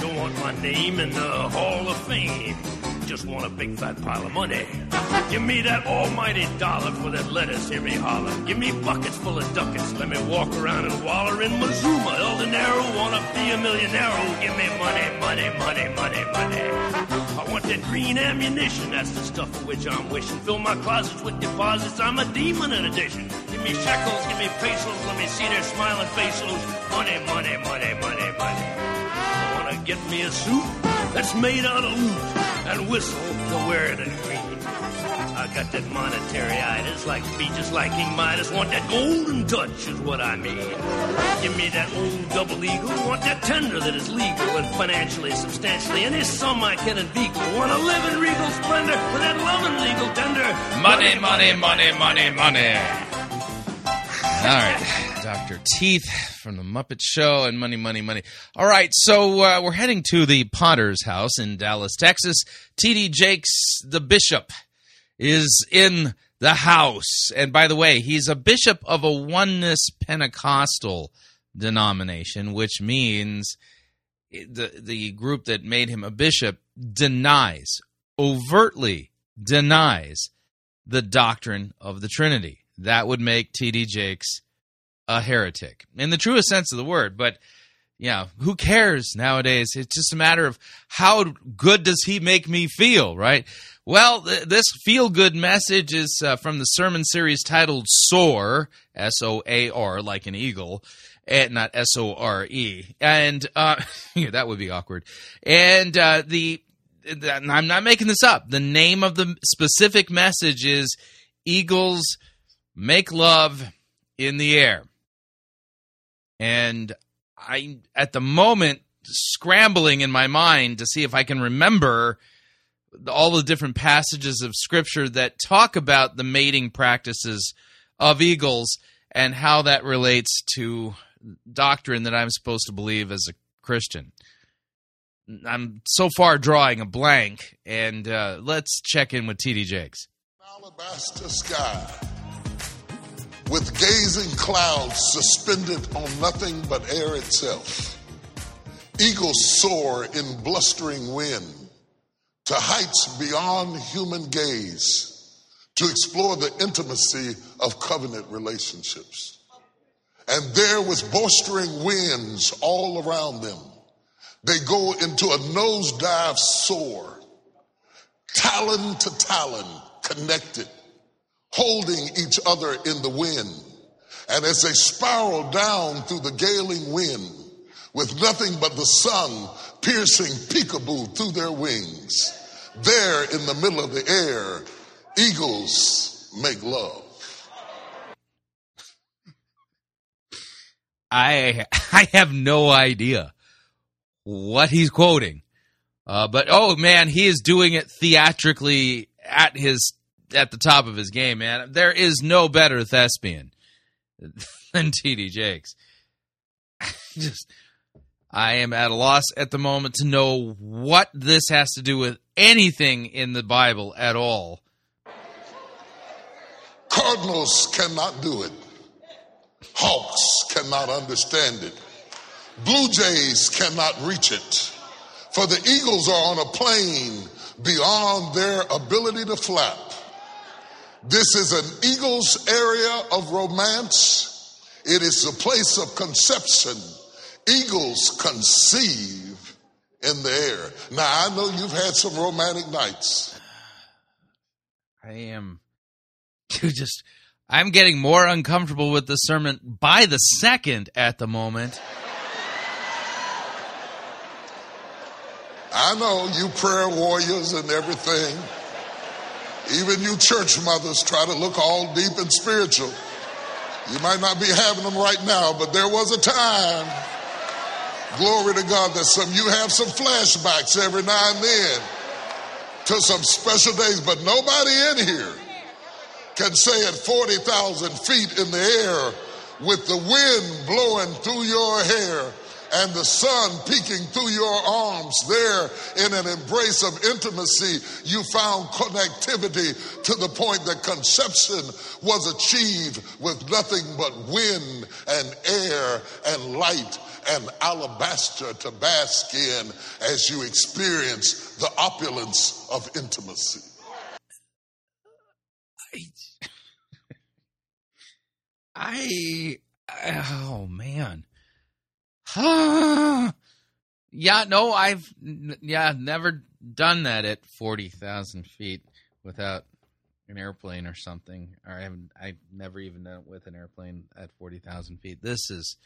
Don't want my name in the Hall of Fame. Just want a big fat pile of money. Give me that almighty dollar for that lettuce, hear me holler. Give me buckets full of ducats, let me walk around and waller in Mazuma, El Dinero, wanna be a millionaire. Give me money, money, money, money, money. I want that green ammunition, that's the stuff for which I'm wishing. Fill my closets with deposits, I'm a demon in addition. Give me shekels, give me pesos, let me see their smiling faces. Money, money, money, money, money. I wanna get me a suit that's made out of loot and whistle to wear it in green. I got that monetary itis, like be just like King Midas. Want that golden touch is what I mean. Give me that old double eagle. Want that tender that is legal and financially, substantially, any sum I can inveigle. Want to live in regal splendor with that loving legal tender. Money, money, money, money, money. All right. Dr. Teeth from The Muppet Show and Money, Money, Money. All right, so we're heading to the Potter's House in Dallas, Texas. T.D. Jakes, the bishop, is in the house. And by the way, he's a bishop of a Oneness Pentecostal denomination, which means the group that made him a bishop denies, overtly denies, the doctrine of the Trinity. That would make T.D. Jakes a heretic, in the truest sense of the word. But, yeah, who cares nowadays? It's just a matter of how good does he make me feel, right? Well, this feel-good message is from the sermon series titled Soar, S-O-A-R, like an eagle, and not S-O-R-E. And yeah, that would be awkward. And I'm not making this up. The name of the specific message is Eagles Make Love in the Air. And I'm, at the moment, scrambling in my mind to see if I can remember all the different passages of Scripture that talk about the mating practices of eagles and how that relates to doctrine that I'm supposed to believe as a Christian. I'm so far drawing a blank, and let's check in with T.D. Jakes. Alabaster sky with gazing clouds suspended on nothing but air itself. Eagles soar in blustering wind to heights beyond human gaze to explore the intimacy of covenant relationships. And there with boisterous winds all around them, they go into a nosedive soar, talon to talon connected, holding each other in the wind. And as they spiral down through the galing wind with nothing but the sun piercing peekaboo through their wings, there in the middle of the air, eagles make love. I have no idea what he's quoting. But, oh, man, he is doing it theatrically at the top of his game, man. There is no better thespian than T.D. Jakes. I am at a loss at the moment to know what this has to do with anything in the Bible at all. Cardinals cannot do it. Hawks cannot understand it. Blue Jays cannot reach it. For the Eagles are on a plane beyond their ability to flap. This is an eagle's area of romance It is the place of conception. Eagles conceive in the air. Now, I know you've had some romantic nights. I am. I'm getting more uncomfortable with the sermon by the second at the moment. I know you prayer warriors and everything. Even you church mothers try to look all deep and spiritual. You might not be having them right now, but there was a time, glory to God, that you have some flashbacks every now and then to some special days, but nobody in here can say at 40,000 feet in the air with the wind blowing through your hair and the sun peeking through your arms there in an embrace of intimacy, you found connectivity to the point that conception was achieved with nothing but wind and air and light and alabaster to bask in as you experience the opulence of intimacy. Oh man. I've never done that at 40,000 feet without an airplane or something. Or I've never even done it with an airplane at 40,000 feet. This is,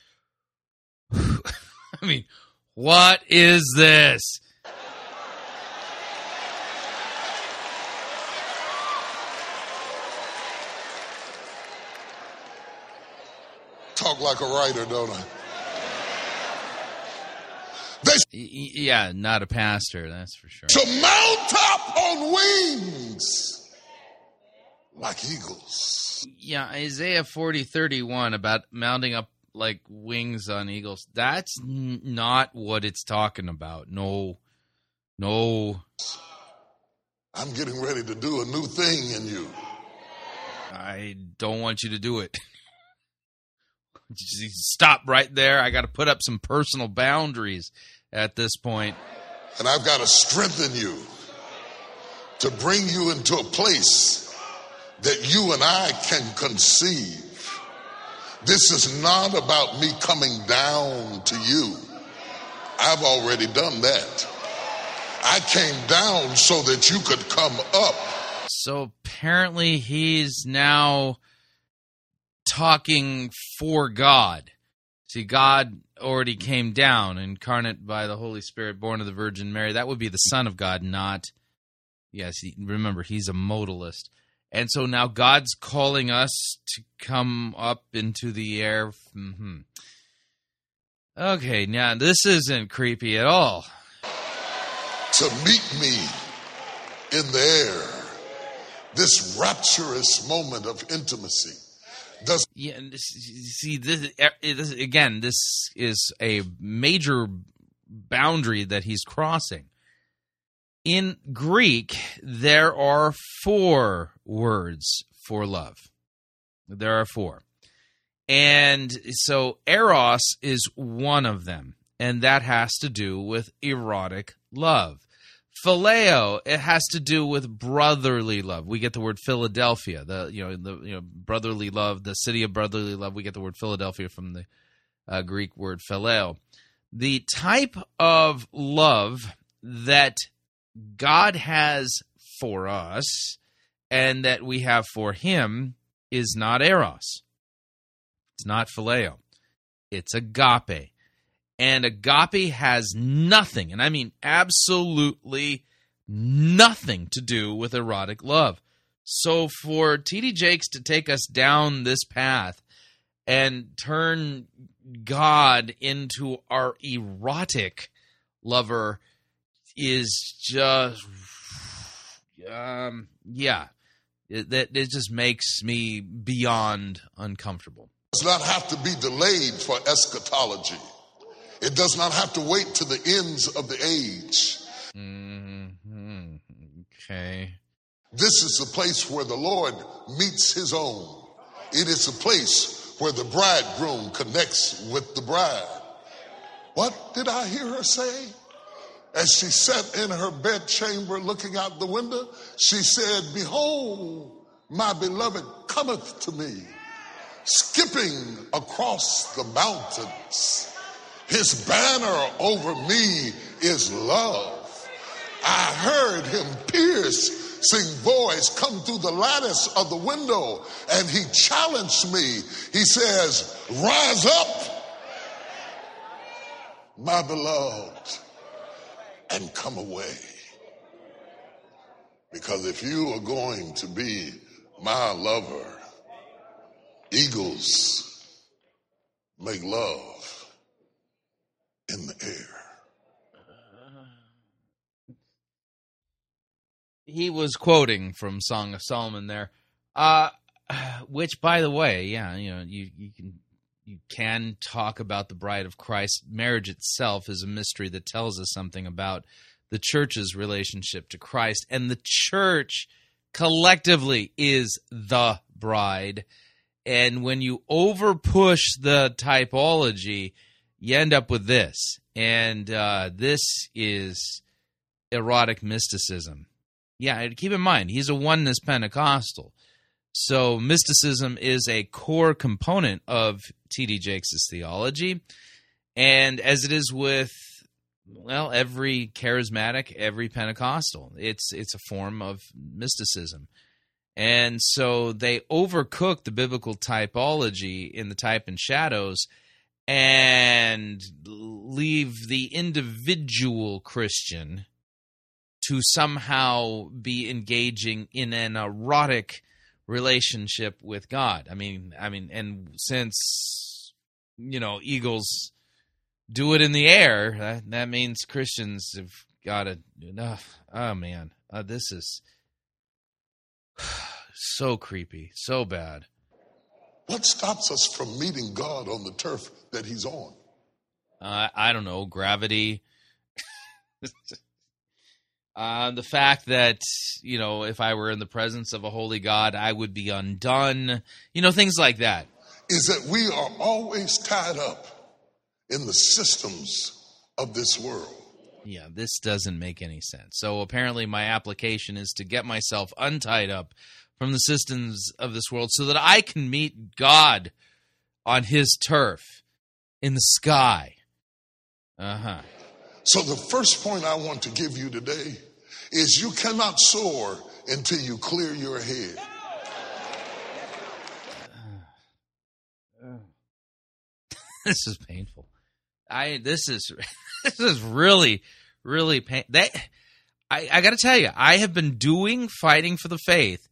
what is this? Talk like a writer, don't I? Yeah, not a pastor, that's for sure. To mount up on wings like eagles. Yeah, Isaiah 40:31 about mounting up like wings on eagles. That's not what it's talking about. No. I'm getting ready to do a new thing in you. I don't want you to do it. Stop right there. I got to put up some personal boundaries at this point. And I've got to strengthen you to bring you into a place that you and I can conceive. This is not about me coming down to you. I've already done that. I came down so that you could come up. So apparently he's now talking for God. See, God already came down, incarnate by the Holy Spirit, born of the Virgin Mary. That would be the Son of God, not... Yes, remember, he's a modalist. And so now God's calling us to come up into the air. Mm-hmm. Okay, now this isn't creepy at all. To meet me in the air, this rapturous moment of intimacy. This again, this is a major boundary that he's crossing. In Greek, there are 4 words for love. There are 4. And so eros is one of them, and that has to do with erotic love. Phileo, it has to do with brotherly love. We get the word Philadelphia, the brotherly love, the city of brotherly love. We get the word Philadelphia from the Greek word phileo. The type of love that God has for us and that we have for him is not eros. It's not phileo. It's agape. And agape has nothing, and I mean absolutely nothing, to do with erotic love. So for T.D. Jakes to take us down this path and turn God into our erotic lover is just, it just makes me beyond uncomfortable. It does not have to be delayed for eschatology. It does not have to wait to the ends of the age. Mm-hmm. Okay. This is the place where the Lord meets his own. It is the place where the bridegroom connects with the bride. What did I hear her say? As she sat in her bedchamber looking out the window, she said, "Behold, my beloved cometh to me. skipping across the mountains. His banner over me is love. I heard him piercing voice come through the lattice of the window, and he challenged me. He says, rise up, my beloved, and come away. Because if you are going to be my lover, eagles make love in the air. He was quoting from Song of Solomon there, which, by the way, you can talk about the Bride of Christ. Marriage itself is a mystery that tells us something about the church's relationship to Christ, and the church collectively is the bride. And when you overpush the typology, you end up with this. And this is erotic mysticism. Yeah, keep in mind, he's a oneness Pentecostal. So mysticism is a core component of T.D. Jakes' theology. And as it is with, well, every charismatic, every Pentecostal, it's a form of mysticism. And so they overcook the biblical typology in the type and shadows and leave the individual Christian to somehow be engaging in an erotic relationship with God. I mean, and since, eagles do it in the air, that means Christians have got to enough. Oh, man, this is so creepy, so bad. What stops us from meeting God on the turf that he's on? I don't know, gravity. The fact that, if I were in the presence of a holy God, I would be undone. Things like that. Is that we are always tied up in the systems of this world. Yeah, this doesn't make any sense. So apparently my application is to get myself untied up from the systems of this world so that I can meet God on his turf in the sky. Uh-huh. So the first point I want to give you today is you cannot soar until you clear your head. This is painful. This is really, really painful. I got to tell you, I have been fighting for the faith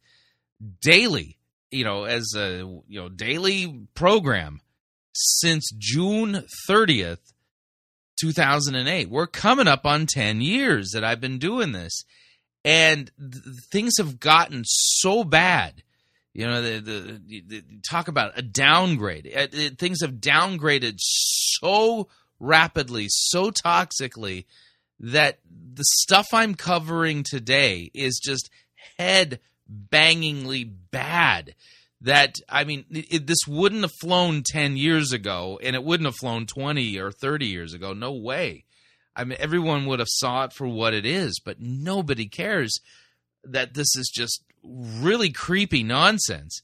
daily, as a daily program since June 30th, 2008. We're coming up on 10 years that I've been doing this, and things have gotten so bad. Talk about a downgrade. Things have downgraded so rapidly, so toxically, that the stuff I'm covering today is just head-bangingly bad. That, this wouldn't have flown 10 years ago, and it wouldn't have flown 20 or 30 years ago. No way. Everyone would have saw it for what it is, but nobody cares that this is just really creepy nonsense.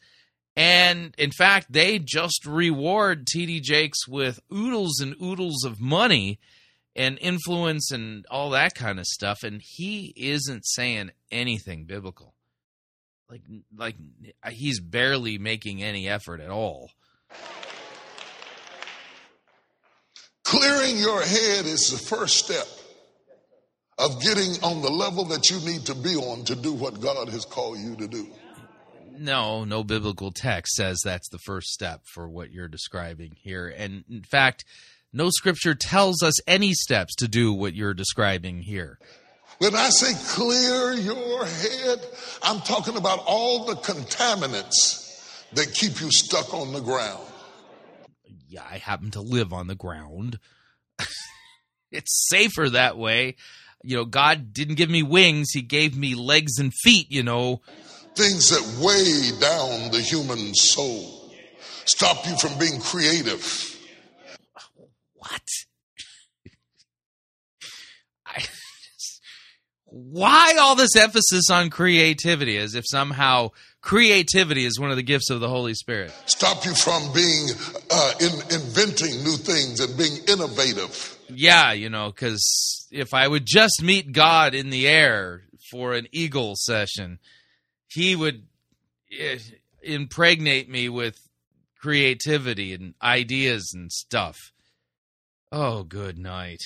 And in fact, they just reward T.D. Jakes with oodles and oodles of money and influence and all that kind of stuff, and he isn't saying anything biblical. Like he's barely making any effort at all. Clearing your head is the first step of getting on the level that you need to be on to do what God has called you to do. No biblical text says that's the first step for what you're describing here. And in fact, no scripture tells us any steps to do what you're describing here. When I say clear your head, I'm talking about all the contaminants that keep you stuck on the ground. Yeah, I happen to live on the ground. It's safer that way. God didn't give me wings. He gave me legs and feet, Things that weigh down the human soul, stop you from being creative. What? Why all this emphasis on creativity, as if somehow Creativity is one of the gifts of the Holy Spirit. Stop you from being inventing new things and being innovative. Yeah, you know, because if I would just meet God in the air for an eagle session, he would impregnate me with creativity and ideas and stuff. Oh, good night.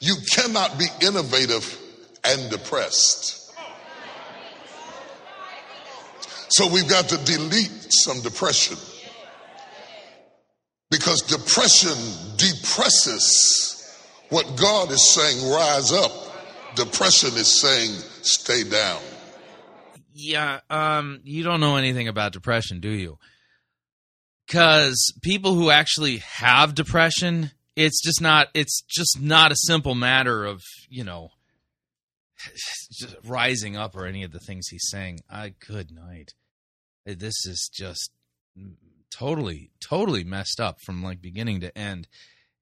You cannot be innovative and depressed. So we've got to delete some depression, because depression depresses what God is saying, rise up. Depression is saying, stay down. Yeah, you don't know anything about depression, do you? Because people who actually have depression, it's just not a simple matter of, you know, just rising up or any of the things he's saying. Good night. This is just totally messed up from like beginning to end.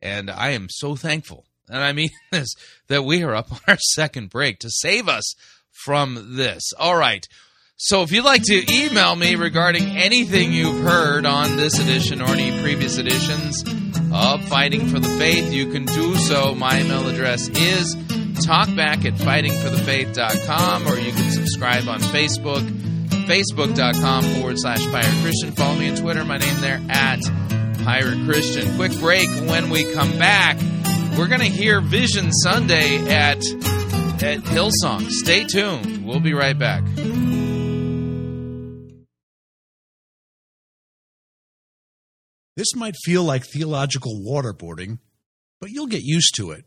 And I am so thankful, and I mean this, that we are up on our second break to save us from this. All right. So if you'd like to email me regarding anything you've heard on this edition or any previous editions of Fighting for the Faith, you can do so. My email address is talkback@fightingforthefaith.com, or you can subscribe on Facebook, facebook.com/Pirate Christian. Follow me on Twitter, my name there, @Pirate Christian. Quick break. When we come back, we're going to hear Vision Sunday at Hillsong. Stay tuned. We'll be right back. This might feel like theological waterboarding, but you'll get used to it.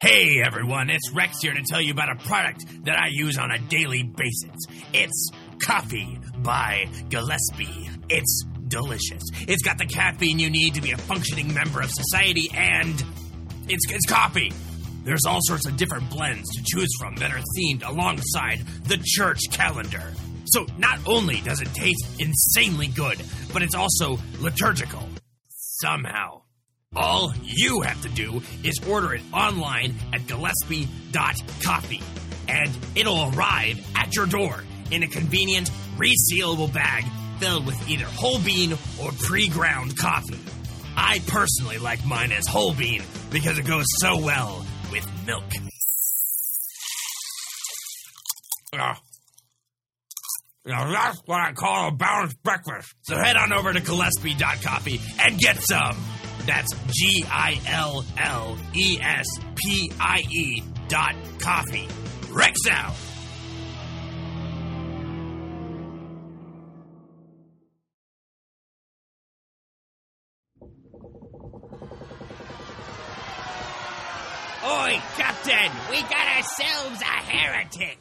Hey everyone, it's Rex here to tell you about a product that I use on a daily basis. It's coffee by Gillespie. It's delicious. It's got the caffeine you need to be a functioning member of society, and it's coffee. There's all sorts of different blends to choose from that are themed alongside the church calendar. So not only does it taste insanely good, but it's also liturgical. Somehow. All you have to do is order it online at Gillespie.coffee, and it'll arrive at your door in a convenient, resealable bag filled with either whole bean or pre-ground coffee. I personally like mine as whole bean because it goes so well with milk. Now that's what I call a balanced breakfast. So head on over to Gillespie.coffee and get some. That's GILLESPIE.coffee. Rex out. Oi, Captain, we got ourselves a heretic.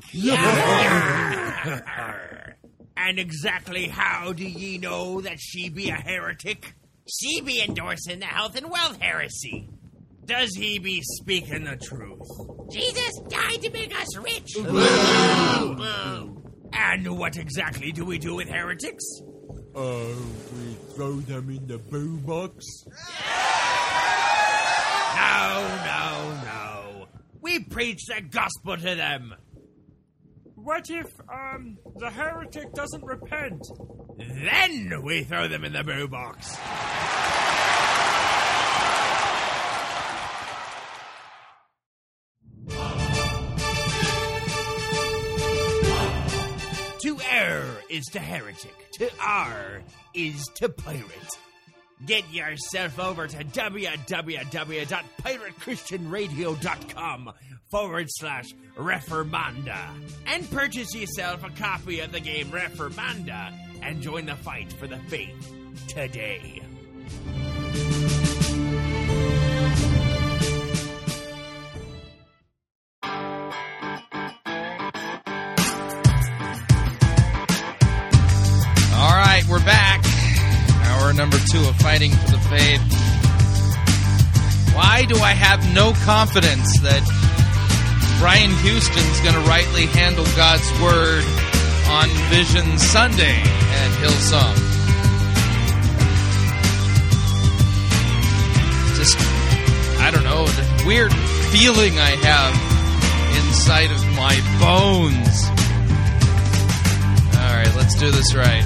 And exactly how do ye know that she be a heretic? She be endorsing the health and wealth heresy. Does he be speaking the truth? Jesus died to make us rich. Boo! Boo! And what exactly do we do with heretics? We throw them in the boo box. No. We preach the gospel to them. What if, the heretic doesn't repent? Then we throw them in the boo box. To err is to heretic. To R is to pirate. Get yourself over to www.piratechristianradio.com/Reformanda and purchase yourself a copy of the game Reformanda and join the fight for the faith today. All right, we're back. fighting for the faith? Why do I have no confidence that Brian Houston's going to rightly handle God's Word on Vision Sunday at Hillsong? Just, I don't know, the weird feeling I have inside of my bones. All right, let's do this right.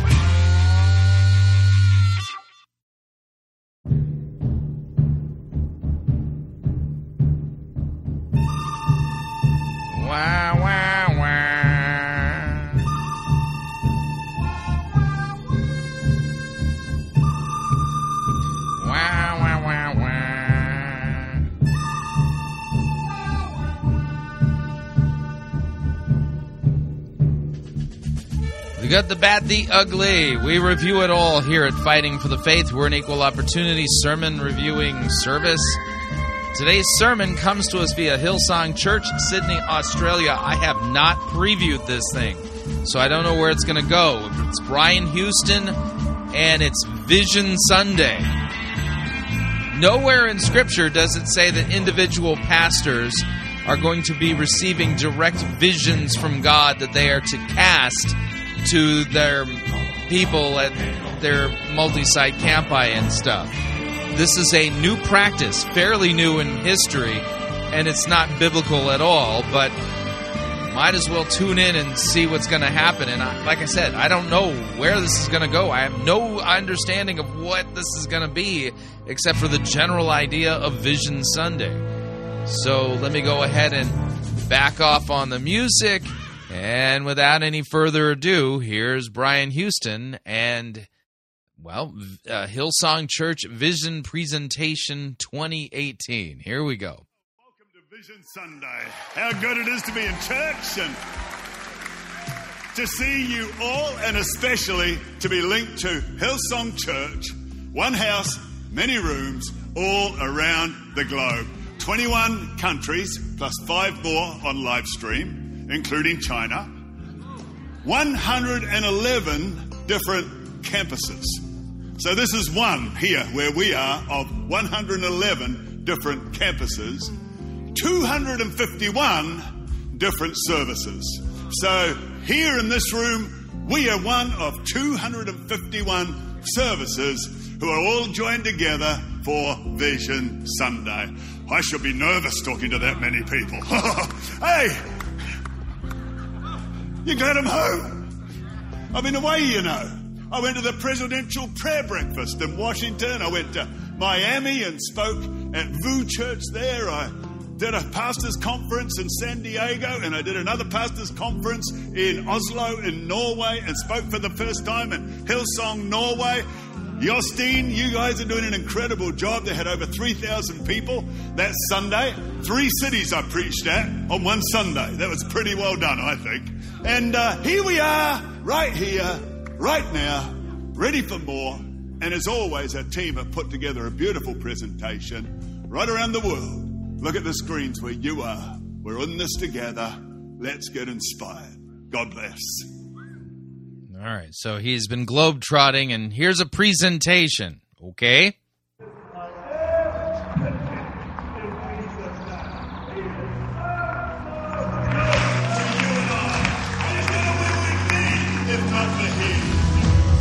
The good, the bad, the ugly. We review it all here at Fighting for the Faith. We're an equal opportunity sermon reviewing service. Today's sermon comes to us via Hillsong Church, Sydney, Australia. I have not previewed this thing, so I don't know where it's going to go. It's Brian Houston, and it's Vision Sunday. Nowhere in Scripture does it say that individual pastors are going to be receiving direct visions from God that they are to cast to their people at their multi-site campi and stuff. This is a new practice, fairly new in history, and it's not biblical at all, but might as well tune in and see what's going to happen. And like I said, I don't know where this is going to go. I have no understanding of what this is going to be, except for the general idea of Vision Sunday. So let me go ahead and back off on the music. And without any further ado, here's Brian Houston and, well, Hillsong Church Vision Presentation 2018. Here we go. Welcome to Vision Sunday. How good it is to be in church and to see you all, and especially to be linked to Hillsong Church. One house, many rooms, all around the globe. 21 countries, plus 5 more on live stream, including China, 111 different campuses. So this is one here where we are of 111 different campuses, 251 different services. So here in this room, we are one of 251 services who are all joined together for Vision Sunday. I should be nervous talking to that many people. Hey! You got him home. I've been away, you know. I went to the presidential prayer breakfast in Washington. I went to Miami and spoke at VU Church there. I did a pastor's conference in San Diego, and I did another pastor's conference in Oslo in Norway and spoke for the first time at Hillsong Norway. Jostein, you guys are doing an incredible job. They had over 3,000 people that Sunday. 3 cities I preached at on one Sunday. That was pretty well done, I think. And here we are, right here, right now, ready for more. And as always, our team have put together a beautiful presentation right around the world. Look at the screens where you are. We're in this together. Let's get inspired. God bless. All right, so he's been globetrotting, and here's a presentation, okay?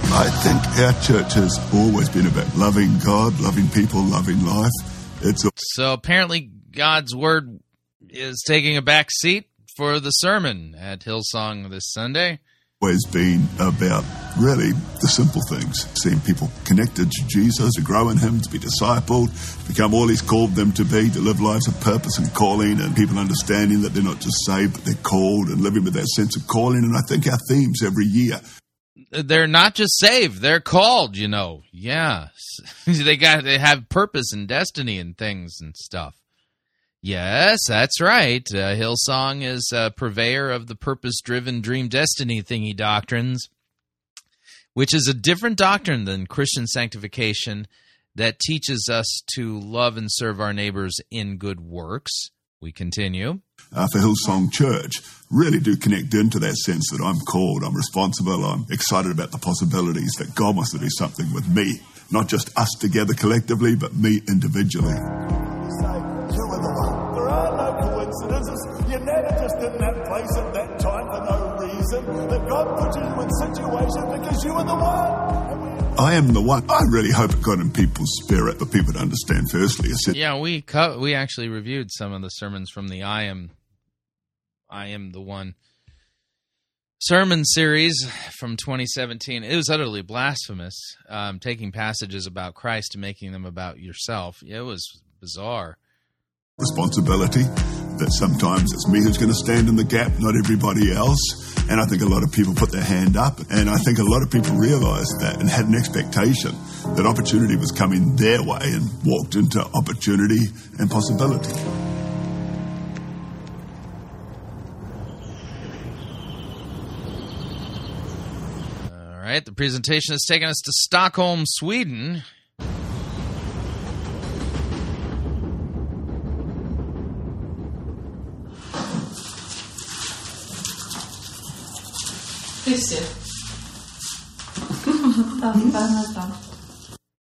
I think our church has always been about loving God, loving people, loving life. So apparently God's Word is taking a back seat for the sermon at Hillsong this Sunday. Always been about really the simple things, seeing people connected to Jesus, to grow in Him, to be discipled, become all He's called them to be, to live lives of purpose and calling, and people understanding that they're not just saved, but they're called and living with that sense of calling. And I think our themes every year. They're not just saved, they're called, you know. Yeah. They have purpose and destiny and things and stuff. Yes, that's right. Hillsong is a purveyor of the purpose-driven dream destiny thingy doctrines, which is a different doctrine than Christian sanctification that teaches us to love and serve our neighbors in good works. We continue. For Hillsong Church, really do connect into that sense that I'm called, I'm responsible, I'm excited about the possibilities that God wants to do something with me. Not just us together collectively, but me individually. You say, you were the one. There are no coincidences. You're never just in that place at that time for no reason. That God put you in situations because you were the one. I am the one. I really hope it got in people's spirit, but people don't understand firstly. Yeah, we actually reviewed some of the sermons from the I am the one sermon series from 2017. It was utterly blasphemous, taking passages about Christ and making them about yourself. It was bizarre. Responsibility, that sometimes it's me who's going to stand in the gap, not everybody else. And I think a lot of people put their hand up, and I think a lot of people realized that and had an expectation that opportunity was coming their way and walked into opportunity and possibility. All right, the presentation has taken us to Stockholm, Sweden.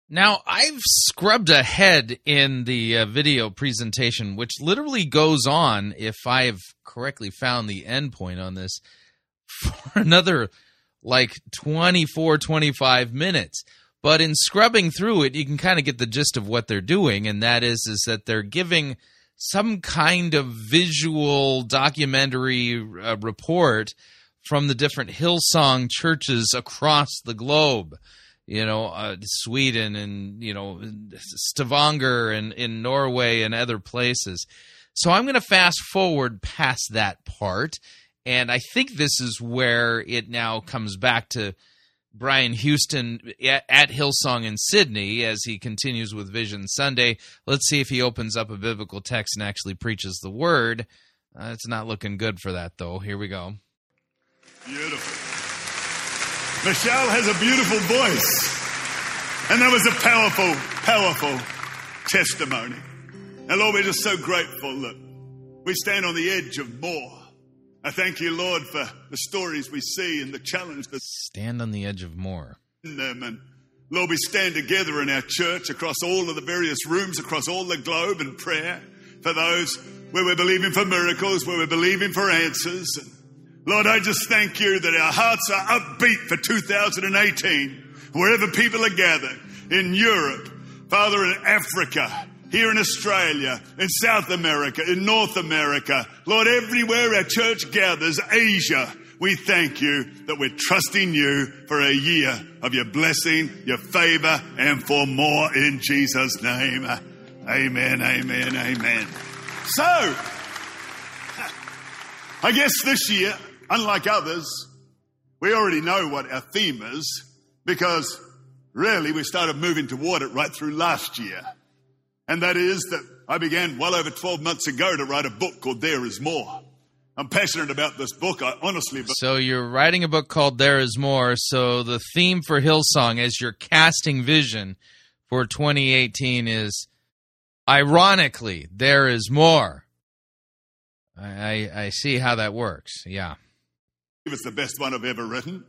Now, I've scrubbed ahead in the video presentation, which literally goes on, if I've correctly found the end point on this, for another like 24, 25 minutes. But in scrubbing through it, you can kind of get the gist of what they're doing, and that is that they're giving some kind of visual documentary report from the different Hillsong churches across the globe, Sweden and, Stavanger and in Norway and other places. So I'm going to fast forward past that part. And I think this is where it now comes back to Brian Houston at Hillsong in Sydney as he continues with Vision Sunday. Let's see if he opens up a biblical text and actually preaches the word. It's not looking good for that, though. Here we go. Beautiful. Michelle has a beautiful voice. And that was a powerful, powerful testimony. And Lord, we're just so grateful that we stand on the edge of more. I thank you, Lord, for the stories we see and the challenge that stand on the edge of more in them. And Lord, we stand together in our church across all of the various rooms across all the globe in prayer for those where we're believing for miracles, where we're believing for answers. And Lord, I just thank you that our hearts are upbeat for 2018, wherever people are gathered, in Europe, Father, in Africa, here in Australia, in South America, in North America. Lord, everywhere our church gathers, Asia, we thank you that we're trusting you for a year of your blessing, your favor, and for more in Jesus' name. Amen, amen, amen. So, I guess this year, unlike others, we already know what our theme is, because really we started moving toward it right through last year. And that is that I began well over 12 months ago to write a book called There Is More. I'm passionate about this book, I honestly... So you're writing a book called There Is More, so the theme for Hillsong as you're casting vision for 2018 is, ironically, there is more. I see how that works, yeah. It's the best one I've ever written,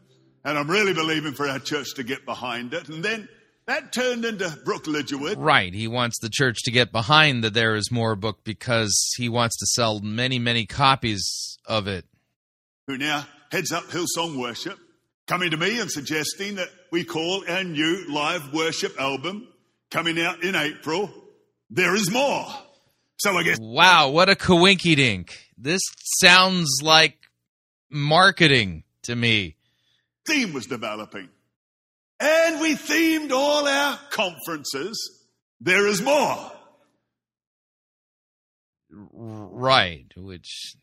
and I'm really believing for our church to get behind it. And then that turned into Brooke Ligertwood. Right, he wants the church to get behind the There Is More book because he wants to sell many, many copies of it. Who now heads up Hillsong Worship, coming to me and suggesting that we call our new live worship album, coming out in April, There Is More. So I guess... Wow, what a coinkydink. This sounds like marketing to me. Theme was developing. And we themed all our conferences, There Is More. Right, which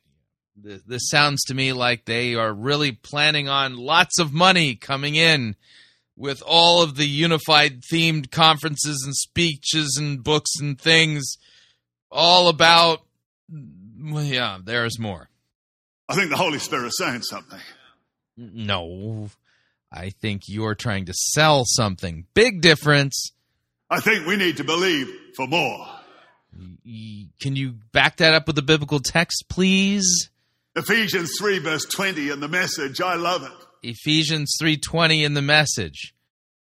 this sounds to me like they are really planning on lots of money coming in with all of the unified themed conferences and speeches and books and things. All about, yeah, there is more. I think the Holy Spirit is saying something. No, I think you're trying to sell something. Big difference. I think we need to believe for more. Can you back that up with the biblical text, please? Ephesians 3, verse 20 in the Message. I love it. Ephesians 3:20 in the Message.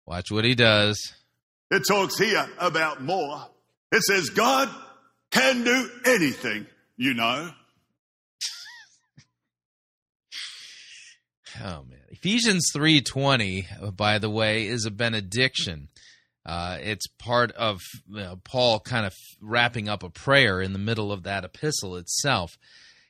Watch what he does. It talks here about more. It says, God can do anything, you know. Oh, man. Ephesians 3:20, by the way, is a benediction. It's part of Paul kind of wrapping up a prayer in the middle of that epistle itself.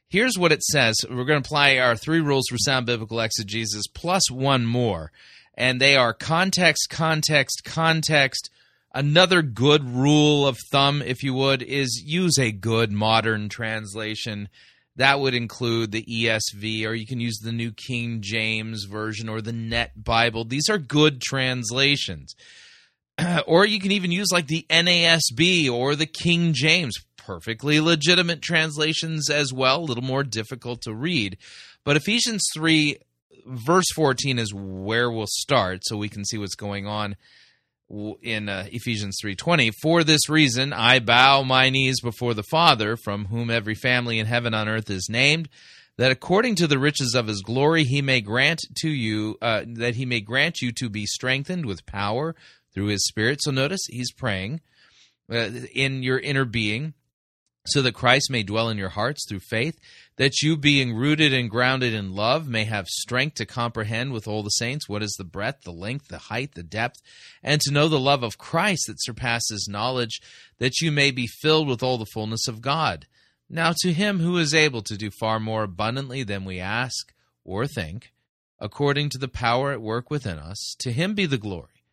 Here's what it says. We're going to apply our three rules for sound biblical exegesis plus one more, and they are context, context, context. Another good rule of thumb, if you would, is use a good modern translation. That would include the ESV, or you can use the New King James Version or the Net Bible. These are good translations. Or you can even use like the NASB or the King James. Perfectly legitimate translations as well, a little more difficult to read. But Ephesians 3, verse 14 is where we'll start, so we can see what's going on in Ephesians 3:20. For this reason, I bow my knees before the Father, from whom every family in heaven on earth is named, that according to the riches of his glory he may grant to you, that he may grant you to be strengthened with power through his Spirit. So notice he's praying in your inner being, so that Christ may dwell in your hearts through faith, that you, being rooted and grounded in love, may have strength to comprehend with all the saints what is the breadth, the length, the height, the depth, and to know the love of Christ that surpasses knowledge, that you may be filled with all the fullness of God. Now to him who is able to do far more abundantly than we ask or think, according to the power at work within us, to him be the glory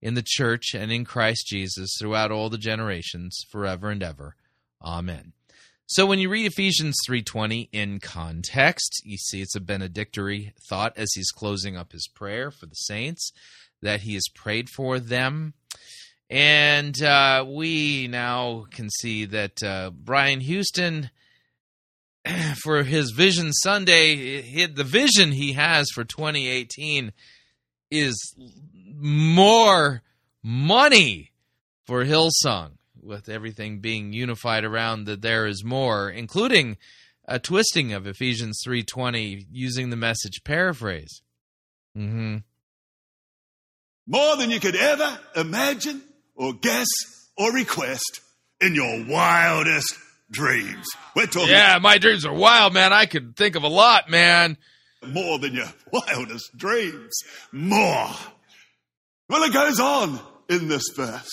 in the church and in Christ Jesus throughout all the generations, forever and ever. Amen. So when you read Ephesians 3:20 in context, you see it's a benedictory thought as he's closing up his prayer for the saints, that he has prayed for them. And we now can see that Brian Houston, for his Vision Sunday, the vision he has for 2018 is more money for Hillsong, with everything being unified around that there is more, including a twisting of Ephesians 3:20 using the Message paraphrase. Mm-hmm. More than you could ever imagine or guess or request in your wildest dreams. We're talking. Yeah, my dreams are wild, man. I could think of a lot, man. More than your wildest dreams. More. Well, it goes on in this verse.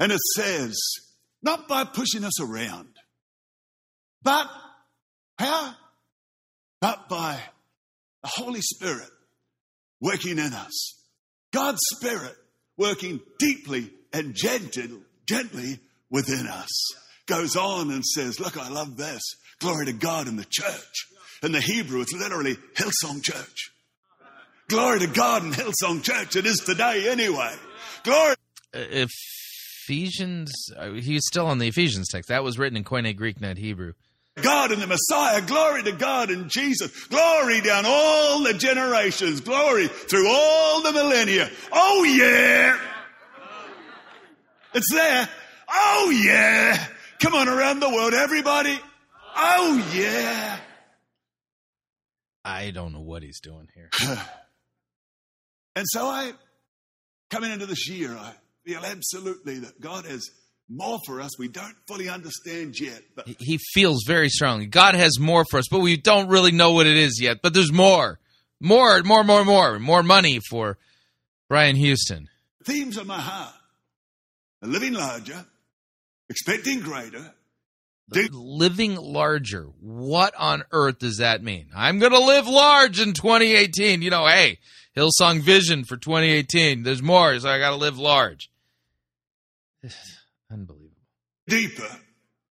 And it says, not by pushing us around, but how? But by the Holy Spirit working in us. God's Spirit working deeply and gently within us. Goes on and says, look, I love this. Glory to God in the church. In the Hebrew, it's literally Hillsong Church. Glory to God in Hillsong Church. It is today anyway. Glory. If Ephesians, he's still on the Ephesians text. That was written in Koine Greek, not Hebrew. God and the Messiah, glory to God and Jesus, glory down all the generations, glory through all the millennia. Oh, yeah. It's there. Oh, yeah. Come on, around the world, everybody. Oh, yeah. I don't know what he's doing here. And so coming into this year, I feel absolutely that God has more for us. We don't fully understand yet. But he feels very strongly. God has more for us, but we don't really know what it is yet. But there's more money for Brian Houston. Themes of my heart: living larger, expecting greater. Living larger. What on earth does that mean? I'm going to live large in 2018. You know, hey, Hillsong Vision for 2018. There's more, so I got to live large. This is unbelievable. Deeper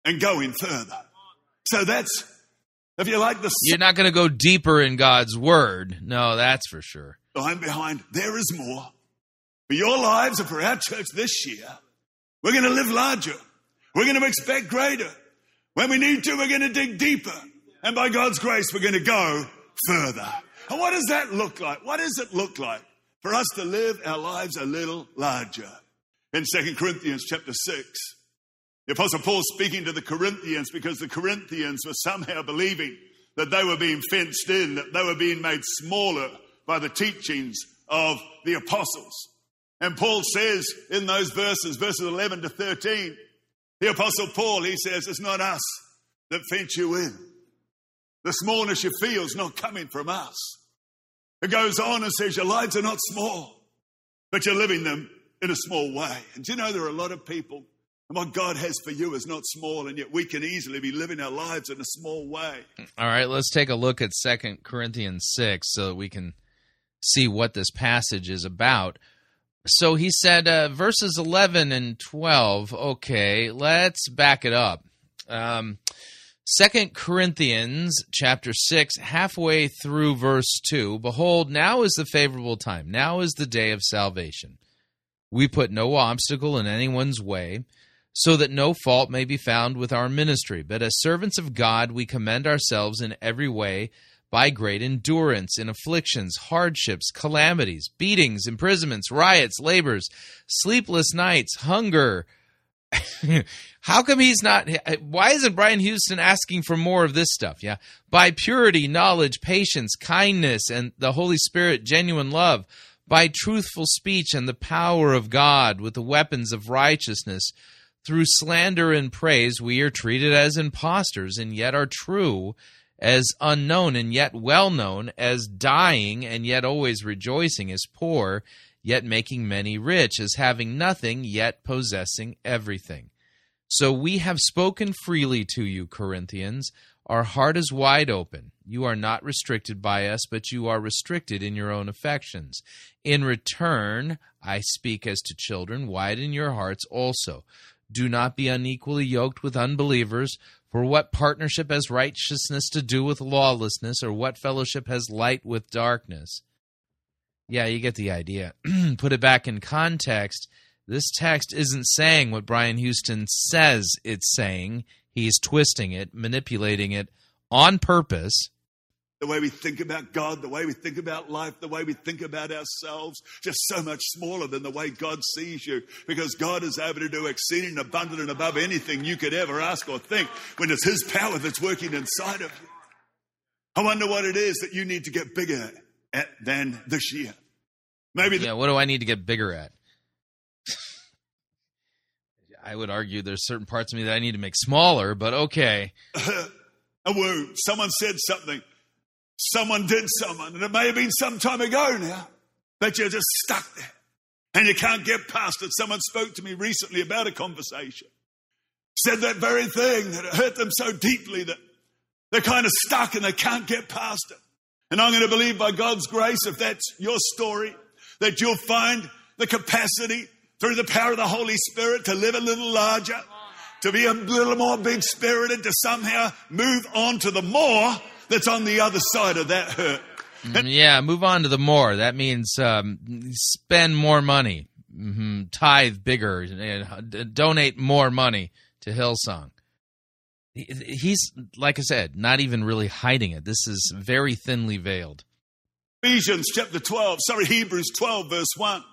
and going further. So that's, if you like this. You're not going to go deeper in God's word. No, that's for sure. I'm behind. There is more. For your lives and for our church this year, we're going to live larger. We're going to expect greater. When we need to, we're going to dig deeper. And by God's grace, we're going to go further. And what does that look like? What does it look like for us to live our lives a little larger? In 2 Corinthians chapter 6, the Apostle Paul speaking to the Corinthians, because the Corinthians were somehow believing that they were being fenced in, that they were being made smaller by the teachings of the apostles. And Paul says in those verses, verses 11 to 13, the Apostle Paul, he says, it's not us that fence you in. The smallness you feel is not coming from us. It goes on and says your lives are not small, but you're living them in a small way. And do you know there are a lot of people, and what God has for you is not small, and yet we can easily be living our lives in a small way. All right, let's take a look at 2 Corinthians 6 so that we can see what this passage is about. So he said, verses 11 and 12, okay, let's back it up. 2 Corinthians chapter 6, halfway through verse 2, behold, now is the favorable time, now is the day of salvation. We put no obstacle in anyone's way, so that no fault may be found with our ministry. But as servants of God, we commend ourselves in every way by great endurance in afflictions, hardships, calamities, beatings, imprisonments, riots, labors, sleepless nights, hunger. How come he's not? Why isn't Brian Houston asking for more of this stuff? Yeah. By purity, knowledge, patience, kindness, and the Holy Spirit, genuine love. By truthful speech and the power of God, with the weapons of righteousness, through slander and praise, we are treated as impostors, and yet are true, as unknown, and yet well known, as dying, and yet always rejoicing, as poor, yet making many rich, as having nothing, yet possessing everything. So we have spoken freely to you, Corinthians. Our heart is wide open. You are not restricted by us, but you are restricted in your own affections. In return, I speak as to children, widen your hearts also. Do not be unequally yoked with unbelievers, for what partnership has righteousness to do with lawlessness, or what fellowship has light with darkness? Yeah, you get the idea. Put it back in context. This text isn't saying what Brian Houston says it's saying. He's twisting it, manipulating it on purpose. The way we think about God, the way we think about life, the way we think about ourselves, just so much smaller than the way God sees you, because God is able to do exceeding abundant and above anything you could ever ask or think when it's his power that's working inside of you. I wonder what it is that you need to get bigger at than this year. Maybe. Yeah, what do I need to get bigger at? I would argue there's certain parts of me that I need to make smaller, but okay. A wound. Someone said something. Someone did someone. And it may have been some time ago now, but you're just stuck there. And you can't get past it. Someone spoke to me recently about a conversation. Said that very thing, that it hurt them so deeply that they're kind of stuck and they can't get past it. And I'm going to believe by God's grace, if that's your story, that you'll find the capacity through the power of the Holy Spirit to live a little larger, to be a little more big-spirited, to somehow move on to the more that's on the other side of that hurt. Yeah, move on to the more. That means spend more money, tithe bigger, donate more money to Hillsong. He's, like I said, not even really hiding it. This is very thinly veiled. Hebrews 12, verse 1.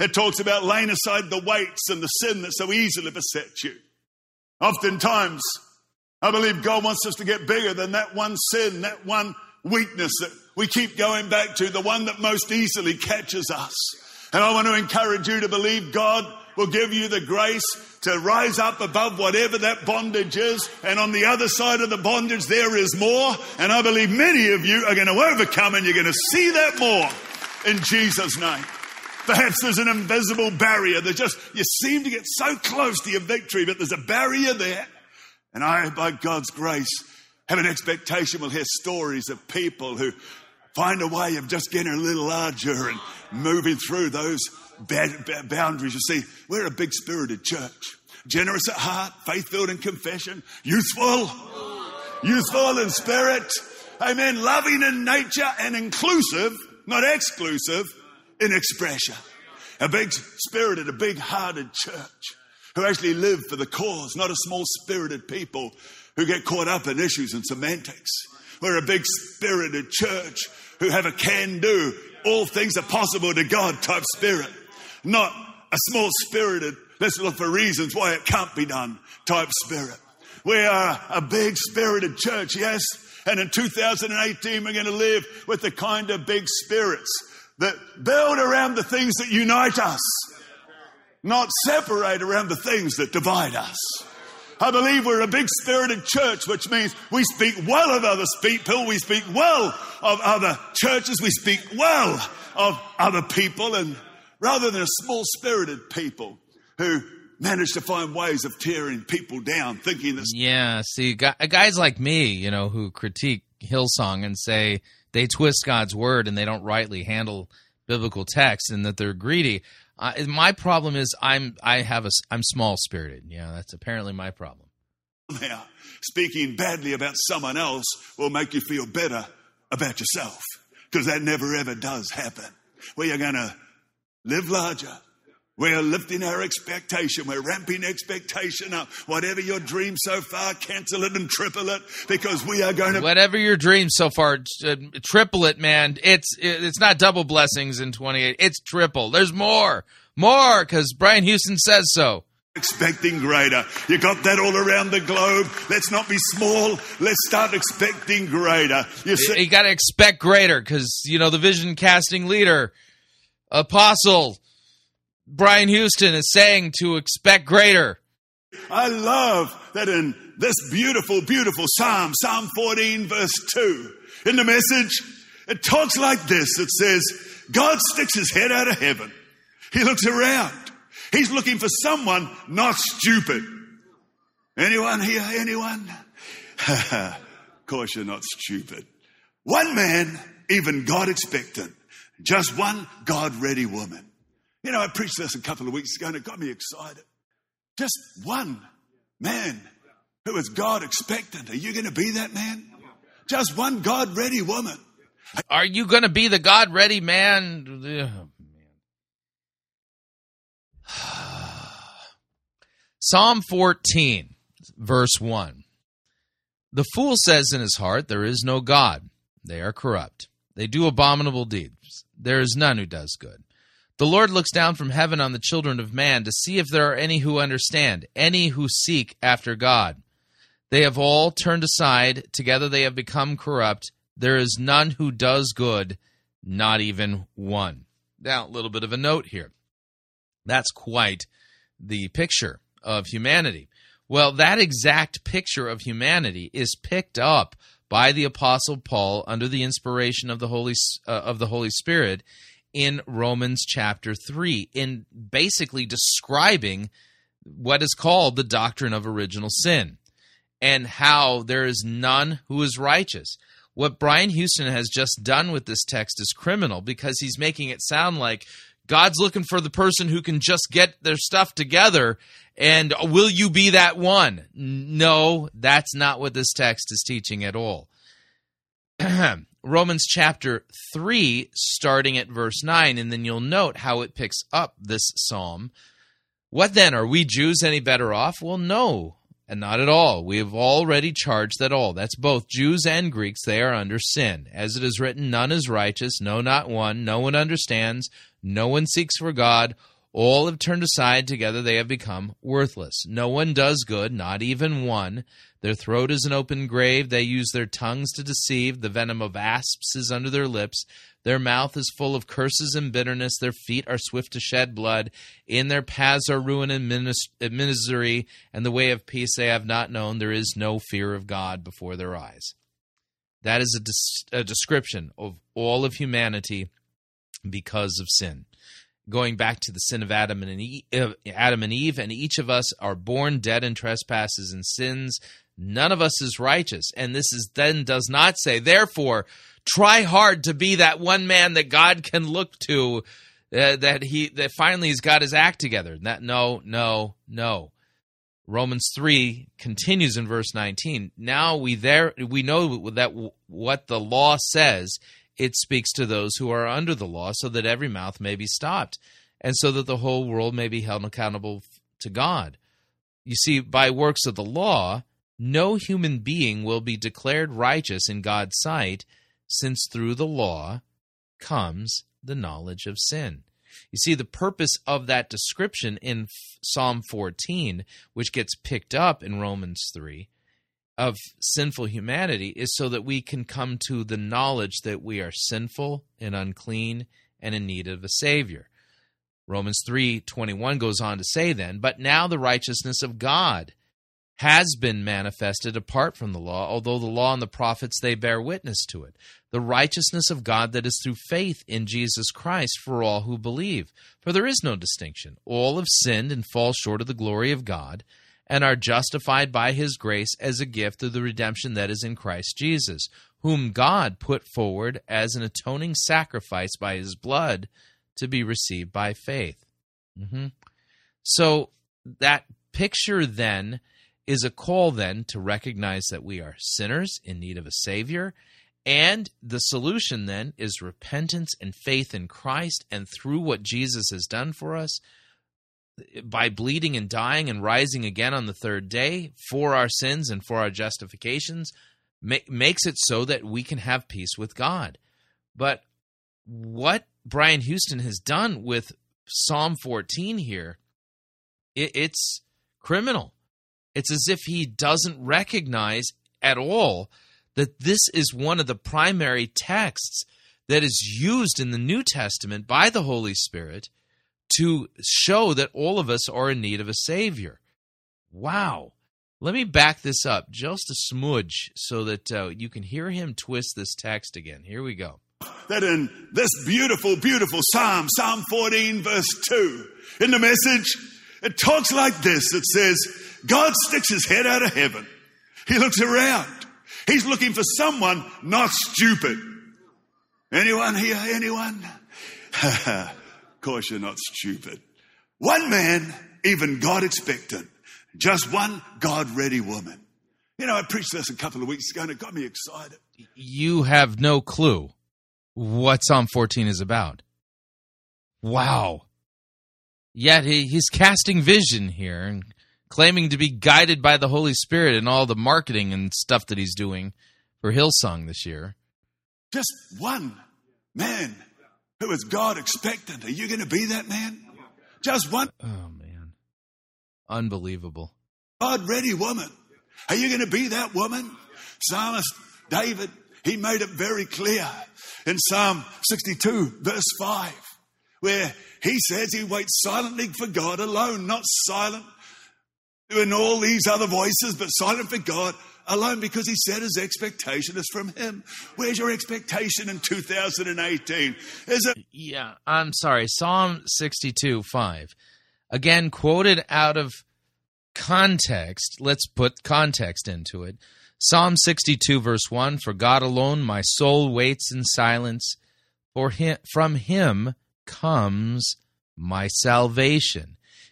It talks about laying aside the weights and the sin that so easily besets you. Oftentimes, I believe God wants us to get bigger than that one sin, that one weakness that we keep going back to, the one that most easily catches us. And I want to encourage you to believe God will give you the grace to rise up above whatever that bondage is. And on the other side of the bondage, there is more. And I believe many of you are going to overcome, and you're going to see that more in Jesus' name. Perhaps there's an invisible barrier that just, you seem to get so close to your victory, but there's a barrier there. And I, by God's grace, have an expectation we'll hear stories of people who find a way of just getting a little larger and moving through those boundaries. You see, we're a big-spirited church. Generous at heart, faith-filled in confession, youthful in spirit, amen, loving in nature and inclusive, not exclusive, in expression. A big-spirited, a big-hearted church who actually live for the cause, not a small-spirited people who get caught up in issues and semantics. We're a big-spirited church who have a can-do, all things are possible to God type spirit, not a small-spirited, let's look for reasons why it can't be done type spirit. We are a big-spirited church, yes, and in 2018 we're going to live with the kind of big spirits that build around the things that unite us, not separate around the things that divide us. I believe we're a big spirited church, which means we speak well of other people, we speak well of other churches, we speak well of other people, and rather than a small spirited people who manage to find ways of tearing people down, thinking that... Yeah, see, guys like me, you know, who critique Hillsong and say they twist God's word and they don't rightly handle biblical text and that they're greedy. My problem is I'm small spirited. Yeah, that's apparently my problem. Now, speaking badly about someone else will make you feel better about yourself, because that never ever does happen. We are going to live larger. We're lifting our expectation. We're ramping expectation up. Whatever your dream so far, cancel it and triple it, because we are going to... Whatever your dream so far, triple it, man. It's not double blessings in 28. It's triple. There's more. More, because Brian Houston says so. Expecting greater. You got that all around the globe. Let's not be small. Let's start expecting greater. You got to expect greater, because, you know, the vision casting leader, apostle Brian Houston, is saying to expect greater. I love that in this beautiful, beautiful psalm, Psalm 14, verse 2, in the Message, it talks like this. It says, God sticks his head out of heaven. He looks around. He's looking for someone not stupid. Anyone here? Anyone? Of course you're not stupid. One man, even God expectant. Just one God-ready woman. You know, I preached this a couple of weeks ago and it got me excited. Just one man who is God expectant. Are you going to be that man? Just one God ready woman. Are you going to be the God ready man? Psalm 14, verse 1. The fool says in his heart, there is no God. They are corrupt. They do abominable deeds. There is none who does good. The Lord looks down from heaven on the children of man to see if there are any who understand, any who seek after God. They have all turned aside. Together they have become corrupt. There is none who does good, not even one. Now, a little bit of a note here. That's quite the picture of humanity. Well, that exact picture of humanity is picked up by the Apostle Paul under the inspiration of the Holy Spirit in Romans chapter 3, in basically describing what is called the doctrine of original sin and how there is none who is righteous. What Brian Houston has just done with this text is criminal, because he's making it sound like God's looking for the person who can just get their stuff together, and will you be that one? No, that's not what this text is teaching at all. Romans chapter 3, starting at verse 9, and then you'll note how it picks up this psalm. What then? Are we Jews any better off? Well, no, and not at all. We have already charged that all, that's both Jews and Greeks, they are under sin. As it is written, none is righteous, no, not one. No one understands, no one seeks for God. All have turned aside, together they have become worthless. No one does good, not even one. Their throat is an open grave. They use their tongues to deceive. The venom of asps is under their lips. Their mouth is full of curses and bitterness. Their feet are swift to shed blood. In their paths are ruin and misery, and the way of peace they have not known. There is no fear of God before their eyes. That is a description of all of humanity because of sin. Going back to the sin of Adam and Eve, and each of us are born dead in trespasses and sins. None of us is righteous. And this is then does not say, therefore, try hard to be that one man that God can look to, that finally has got his act together. No. Romans 3 continues in verse 19. Now we know that what the law says. It speaks to those who are under the law, so that every mouth may be stopped, and so that the whole world may be held accountable to God. You see, by works of the law, no human being will be declared righteous in God's sight, since through the law comes the knowledge of sin. You see, the purpose of that description in Psalm 14, which gets picked up in Romans 3, of sinful humanity, is so that we can come to the knowledge that we are sinful and unclean and in need of a Savior. Romans 3:21 goes on to say then, but now the righteousness of God has been manifested apart from the law, although the law and the prophets, they bear witness to it. The righteousness of God that is through faith in Jesus Christ for all who believe. For there is no distinction. All have sinned and fall short of the glory of God, and are justified by his grace as a gift through the redemption that is in Christ Jesus, whom God put forward as an atoning sacrifice by his blood to be received by faith. So that picture then is a call then to recognize that we are sinners in need of a Savior, and the solution then is repentance and faith in Christ, and through what Jesus has done for us, by bleeding and dying and rising again on the third day for our sins and for our justifications, makes it so that we can have peace with God. But what Brian Houston has done with Psalm 14 here, it's criminal. It's as if he doesn't recognize at all that this is one of the primary texts that is used in the New Testament by the Holy Spirit to show that all of us are in need of a Savior. Wow. Let me back this up just a smudge so that you can hear him twist this text again. Here we go. That in this beautiful, beautiful Psalm, Psalm 14, verse 2, in the Message, it talks like this. It says, God sticks his head out of heaven. He looks around. He's looking for someone not stupid. Anyone here? Anyone? Of course you're not stupid. One man, even God expectant. Just one God-ready woman. You know, I preached this a couple of weeks ago and it got me excited. You have no clue what Psalm 14 is about. Wow. Yet he's casting vision here and claiming to be guided by the Holy Spirit in all the marketing and stuff that he's doing for Hillsong this year. Just one man who is God expectant. Are you going to be that man? Just one. Oh, man. Unbelievable. God-ready woman. Are you going to be that woman? Psalmist David, he made it very clear in Psalm 62, verse 5, where he says he waits silently for God alone, not silent in all these other voices, but silent for God alone, because he said his expectation is from him. Where's your expectation in 2018? Is it? Yeah, I'm sorry. Psalm 62:5, again, quoted out of context. Let's put context into it. Psalm 62, verse 1, for God alone my soul waits in silence, for him, from him comes my salvation.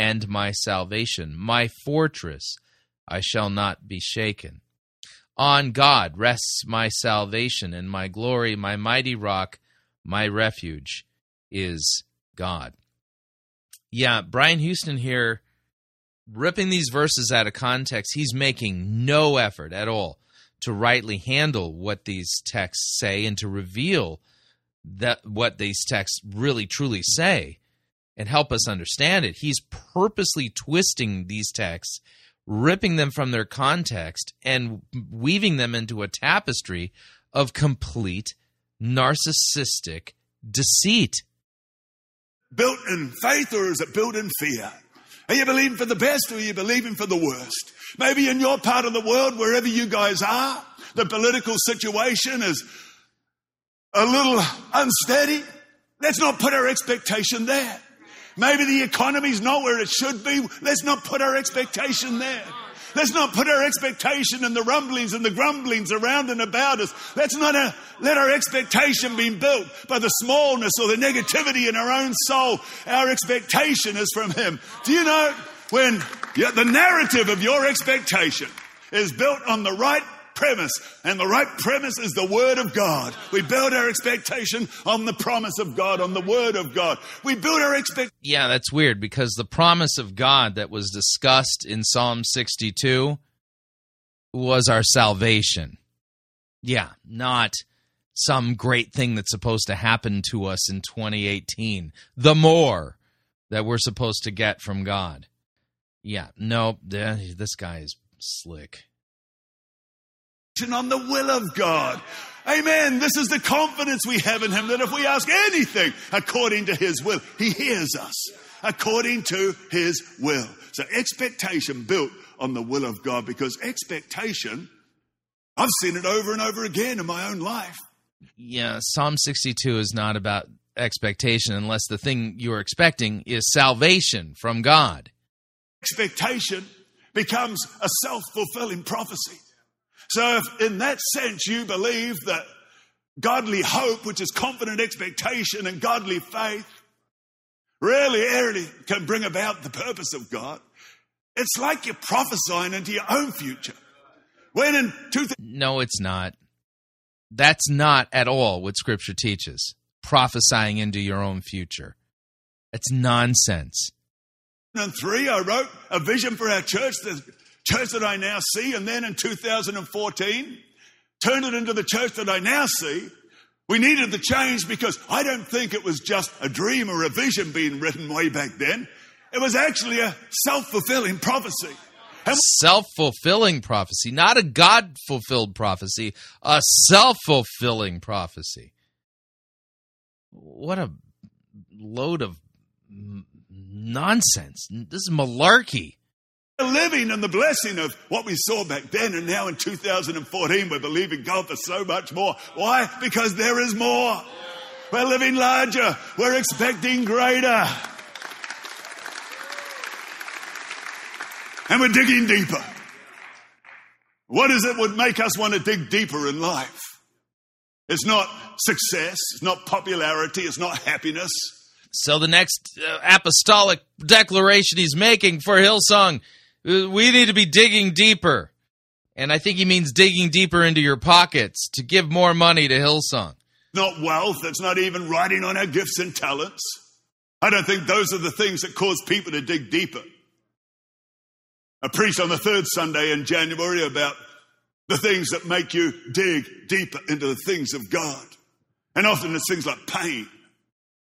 and my salvation, my fortress, I shall not be shaken. On God rests my salvation and my glory, my mighty rock, my refuge is God. Yeah, Brian Houston here, ripping these verses out of context, he's making no effort at all to rightly handle what these texts say and to reveal that what these texts really truly say and help us understand it. He's purposely twisting these texts, ripping them from their context, and weaving them into a tapestry of complete narcissistic deceit. Built in faith, or is it built in fear? Are you believing for the best, or are you believing for the worst? Maybe in your part of the world, wherever you guys are, the political situation is a little unsteady. Let's not put our expectation there. Maybe the economy's not where it should be. Let's not put our expectation there. Let's not put our expectation in the rumblings and the grumblings around and about us. Let's not let our expectation be built by the smallness or the negativity in our own soul. Our expectation is from him. Do you know when the narrative of your expectation is built on the right premise, and the right premise is the Word of God. We build our expectation on the promise of God, on the Word of God. We build our expectation. Yeah, that's weird, because the promise of God that was discussed in Psalm 62 was our salvation. Yeah, not some great thing that's supposed to happen to us in 2018. The more that we're supposed to get from God. Yeah, no, this guy is slick. On the will of God. Amen. This is the confidence we have in Him, that if we ask anything according to His will, He hears us according to His will. So expectation built on the will of God, because expectation, I've seen it over and over again in my own life. Yeah, Psalm 62 is not about expectation unless the thing you're expecting is salvation from God. Expectation becomes a self-fulfilling prophecy. So if in that sense you believe that godly hope, which is confident expectation and godly faith, really can bring about the purpose of God, it's like you're prophesying into your own future. No, it's not. That's not at all what Scripture teaches, prophesying into your own future. It's nonsense. In 2003, I wrote a vision for our church, the church that I now see, and then in 2014, turned it into the church that I now see. We needed the change because I don't think it was just a dream or a vision being written way back then. It was actually a self-fulfilling prophecy. Self-fulfilling prophecy, not a God-fulfilled prophecy, a self-fulfilling prophecy. What a load of nonsense. This is malarkey. Living in the blessing of what we saw back then, and now in 2014 we're believing God for so much more. Why? Because there is more. We're living larger. We're expecting greater. And we're digging deeper. What is it would make us want to dig deeper in life? It's not success. It's not popularity. It's not happiness. So the next apostolic declaration he's making for Hillsong, we need to be digging deeper. And I think he means digging deeper into your pockets to give more money to Hillsong. Not wealth. It's not even riding on our gifts and talents. I don't think those are the things that cause people to dig deeper. I preached on the third Sunday in January about the things that make you dig deeper into the things of God. And often it's things like pain.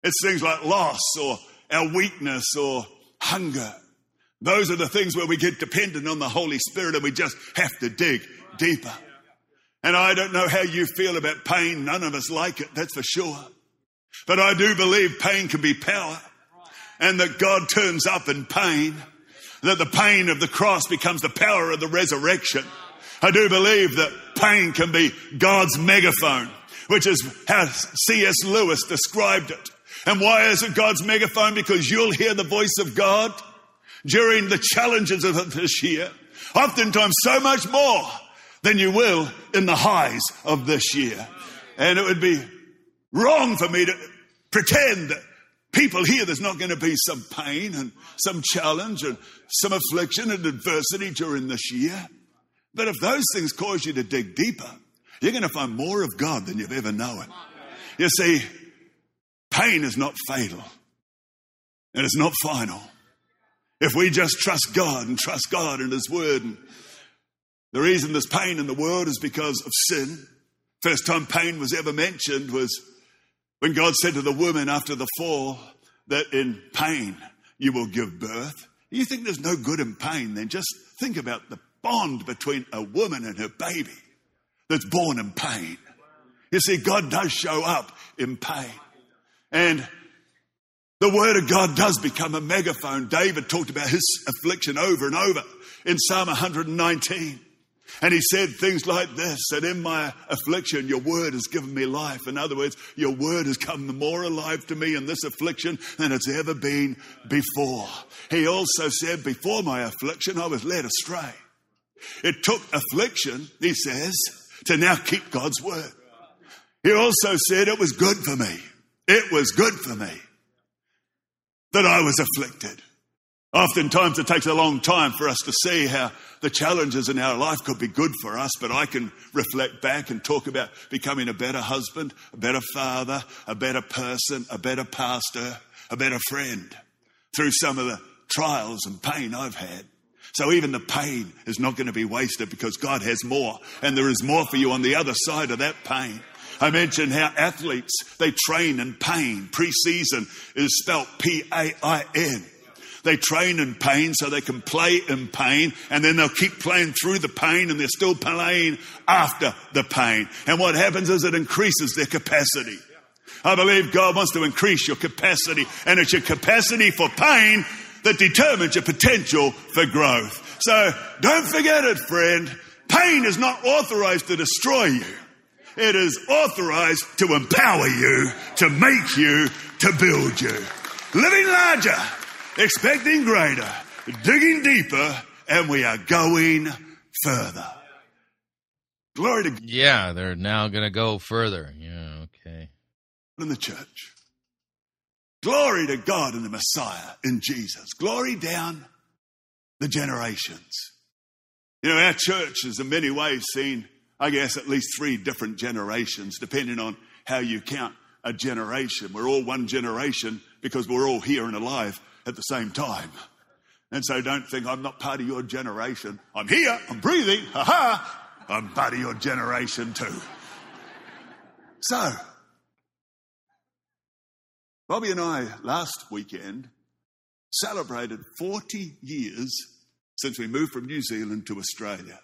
It's things like loss or our weakness or hunger. Those are the things where we get dependent on the Holy Spirit, and we just have to dig deeper. And I don't know how you feel about pain. None of us like it, that's for sure. But I do believe pain can be power, and that God turns up in pain, that the pain of the cross becomes the power of the resurrection. I do believe that pain can be God's megaphone, which is how C.S. Lewis described it. And why is it God's megaphone? Because you'll hear the voice of God during the challenges of this year, oftentimes so much more than you will in the highs of this year. And it would be wrong for me to pretend that people here, there's not going to be some pain and some challenge and some affliction and adversity during this year. But if those things cause you to dig deeper, you're going to find more of God than you've ever known. You see, pain is not fatal, and it's not final. If we just trust God and His Word. And the reason there's pain in the world is because of sin. First time pain was ever mentioned was when God said to the woman after the fall that in pain you will give birth. You think there's no good in pain, then just think about the bond between a woman and her baby that's born in pain. You see, God does show up in pain. And the Word of God does become a megaphone. David talked about his affliction over and over in Psalm 119. And he said things like this, that in my affliction, your Word has given me life. In other words, your Word has come more alive to me in this affliction than it's ever been before. He also said, before my affliction, I was led astray. It took affliction, he says, to now keep God's Word. He also said, it was good for me. It was good for me that I was afflicted. Oftentimes it takes a long time for us to see how the challenges in our life could be good for us, but I can reflect back and talk about becoming a better husband, a better father, a better person, a better pastor, a better friend through some of the trials and pain I've had. So even the pain is not going to be wasted because God has more, and there is more for you on the other side of that pain. I mentioned how athletes, they train in pain. Pre-season is spelled P-A-I-N. They train in pain so they can play in pain, and then they'll keep playing through the pain, and they're still playing after the pain. And what happens is it increases their capacity. I believe God wants to increase your capacity, and it's your capacity for pain that determines your potential for growth. So don't forget it, friend. Pain is not authorized to destroy you. It is authorized to empower you, to make you, to build you. Living larger, expecting greater, digging deeper, and we are going further. Glory to God. Yeah, they're now going to go further. Yeah, okay. In the church. Glory to God in the Messiah, in Jesus. Glory down the generations. You know, our church has in many ways seen, I guess, at least three different generations, depending on how you count a generation. We're all one generation because we're all here and alive at the same time. And so don't think, I'm not part of your generation. I'm here, I'm breathing, I'm part of your generation too. So, Bobby and I last weekend celebrated 40 years since we moved from New Zealand to Australia.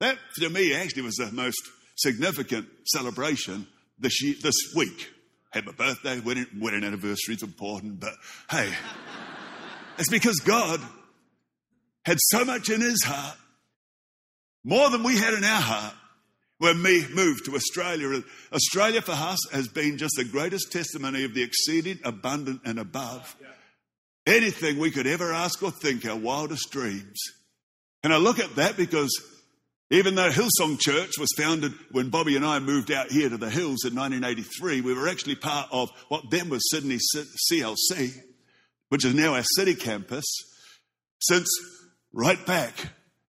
That, to me, actually was the most significant celebration this year, this week. Had my birthday, wedding anniversary is important, but hey, it's because God had so much in his heart, more than we had in our heart, when we moved to Australia. Australia for us has been just the greatest testimony of the exceeding, abundant and above. Anything we could ever ask or think, our wildest dreams. And I look at that because even though Hillsong Church was founded when Bobby and I moved out here to the hills in 1983, we were actually part of what then was Sydney CLC, which is now our city campus, since right back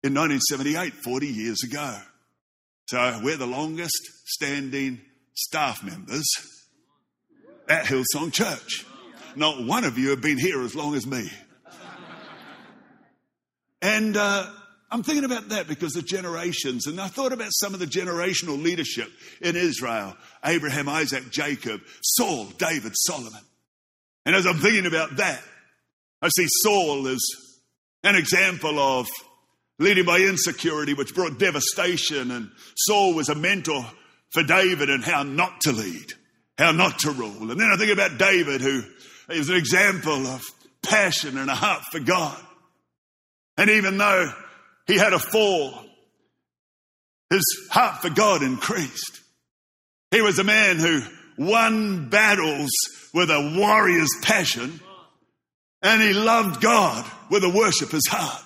in 1978, 40 years ago. So we're the longest standing staff members at Hillsong Church. Not one of you have been here as long as me. And I'm thinking about that because the generations, and I thought about some of the generational leadership in Israel. Abraham, Isaac, Jacob, Saul, David, Solomon. And as I'm thinking about that, I see Saul as an example of leading by insecurity, which brought devastation. And Saul was a mentor for David in how not to lead, how not to rule. And then I think about David, who is an example of passion and a heart for God. And even though he had a fall, his heart for God increased. He was a man who won battles with a warrior's passion, and he loved God with a worshiper's heart.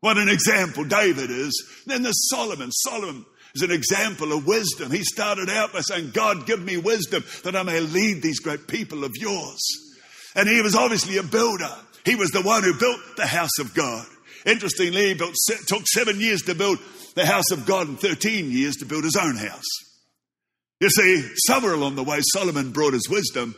What an example David is. Then there's Solomon. Solomon is an example of wisdom. He started out by saying, God, give me wisdom that I may lead these great people of yours. And he was obviously a builder. He was the one who built the house of God. Interestingly, it took 7 years to build the house of God and 13 years to build his own house. You see, somewhere along the way, Solomon brought his wisdom,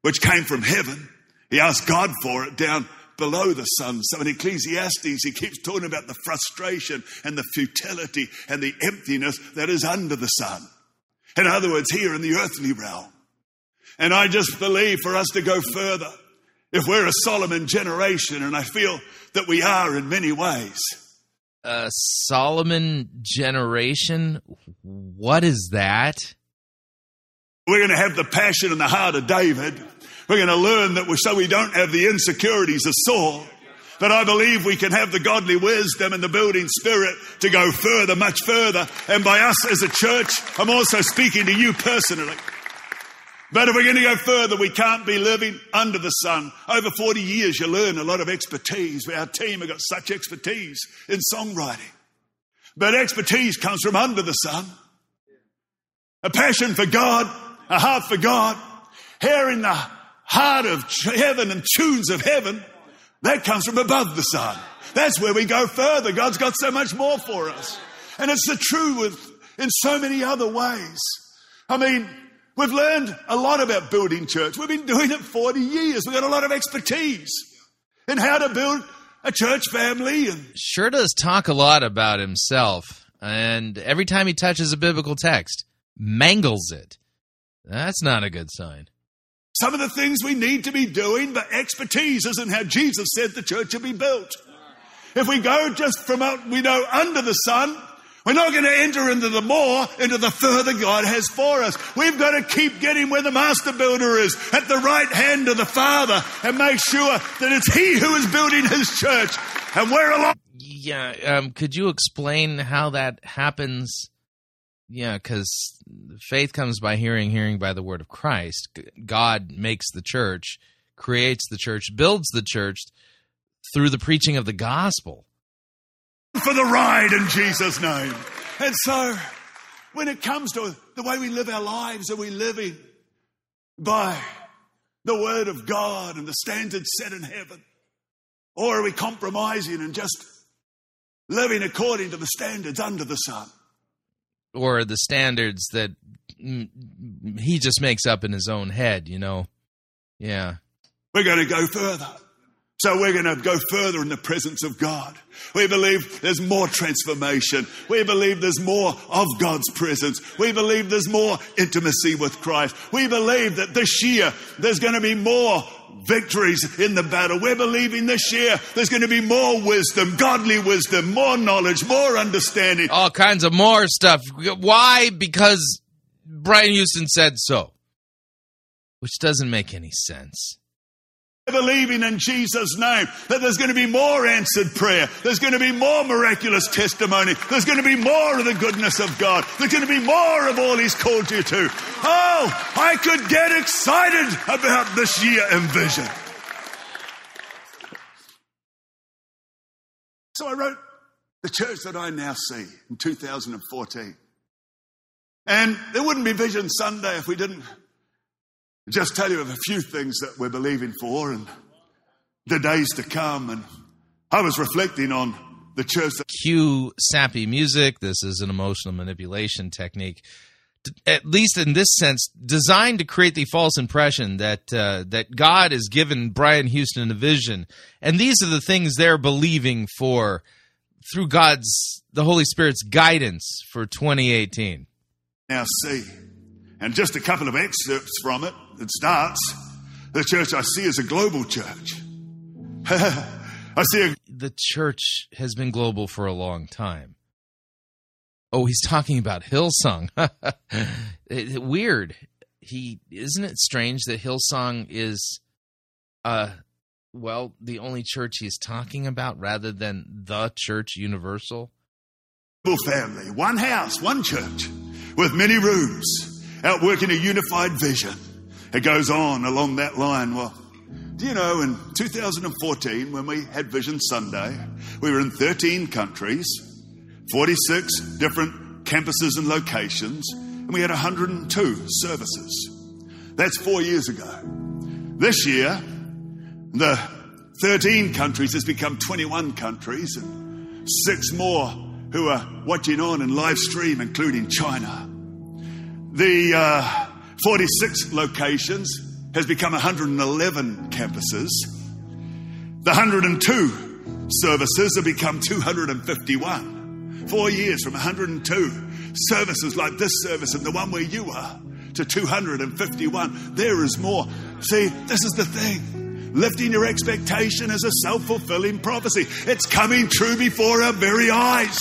which came from heaven. He asked God for it down below the sun. So in Ecclesiastes, he keeps talking about the frustration and the futility and the emptiness that is under the sun. In other words, here in the earthly realm. And I just believe for us to go further, if we're a Solomon generation, and I feel that we are in many ways. A Solomon generation? What is that? We're going to have the passion and the heart of David. We're going to learn that so we don't have the insecurities of Saul. But I believe we can have the godly wisdom and the building spirit to go further, much further. And by us as a church, I'm also speaking to you personally. But if we're going to go further, we can't be living under the sun. Over 40 years, you learn a lot of expertise. Our team have got such expertise in songwriting. But expertise comes from under the sun. A passion for God, a heart for God, hair in the heart of heaven and tunes of heaven, That comes from above the sun. That's where we go further. God's got so much more for us. And it's the truth in so many other ways. I mean, we've learned a lot about building church. We've been doing it 40 years. We've got a lot of expertise in how to build a church family. And sure does talk a lot about himself. And every time he touches a biblical text, mangles it. That's not a good sign. Some of the things we need to be doing, but expertise isn't how Jesus said the church should be built. If we go just from out, we know, under the sun, we're not going to enter into the more, into the further God has for us. We've got to keep getting where the master builder is, at the right hand of the Father, and make sure that it's He who is building His church, and we're along. Yeah, could you explain how that happens? Yeah, because faith comes by hearing, hearing by the word of Christ. God makes the church, creates the church, builds the church through the preaching of the gospel. For the ride in Jesus' name. And so when it comes to the way we live our lives, are we living by the word of God and the standards set in heaven? Or are we compromising and just living according to the standards under the sun? Or the standards that he just makes up in his own head, you know? Yeah. We're going to go further. So we're going to go further in the presence of God. We believe there's more transformation. We believe there's more of God's presence. We believe there's more intimacy with Christ. We believe that this year there's going to be more victories in the battle. We're believing this year there's going to be more wisdom, godly wisdom, more knowledge, more understanding. All kinds of more stuff. Why? Because Brian Houston said so. Which doesn't make any sense. Believing in Jesus' name that there's going to be more answered prayer. There's going to be more miraculous testimony. There's going to be more of the goodness of God. There's going to be more of all He's called you to. Oh, I could get excited about this year in vision. So I wrote The Church That I Now See in 2014. And there wouldn't be Vision Sunday if we didn't just tell you of a few things that we're believing for and the days to come. And I was reflecting on the church. Cue sappy music. This is an emotional manipulation technique, at least in this sense, designed to create the false impression that that God has given Brian Houston a vision. And these are the things they're believing for through God's, the Holy Spirit's guidance for 2018. Now see. And just a couple of excerpts from it. It starts, the church I see is a global church. The church has been global for a long time. Oh, he's talking about Hillsong. Weird. Isn't it strange that Hillsong is, the only church he's talking about rather than the church universal? Family, one house, one church with many rooms. Outworking a unified vision. It goes on along that line. Well, do you know, in 2014, when we had Vision Sunday, we were in 13 countries, 46 different campuses and locations, and we had 102 services. That's 4 years ago. This year, the 13 countries has become 21 countries, and 6 more who are watching on and live stream, including China. The 46 locations has become 111 campuses. The 102 services have become 251. 4 years from 102 services like this service and the one where you are to 251. There is more. See, this is the thing. Lifting your expectation is a self-fulfilling prophecy. It's coming true before our very eyes.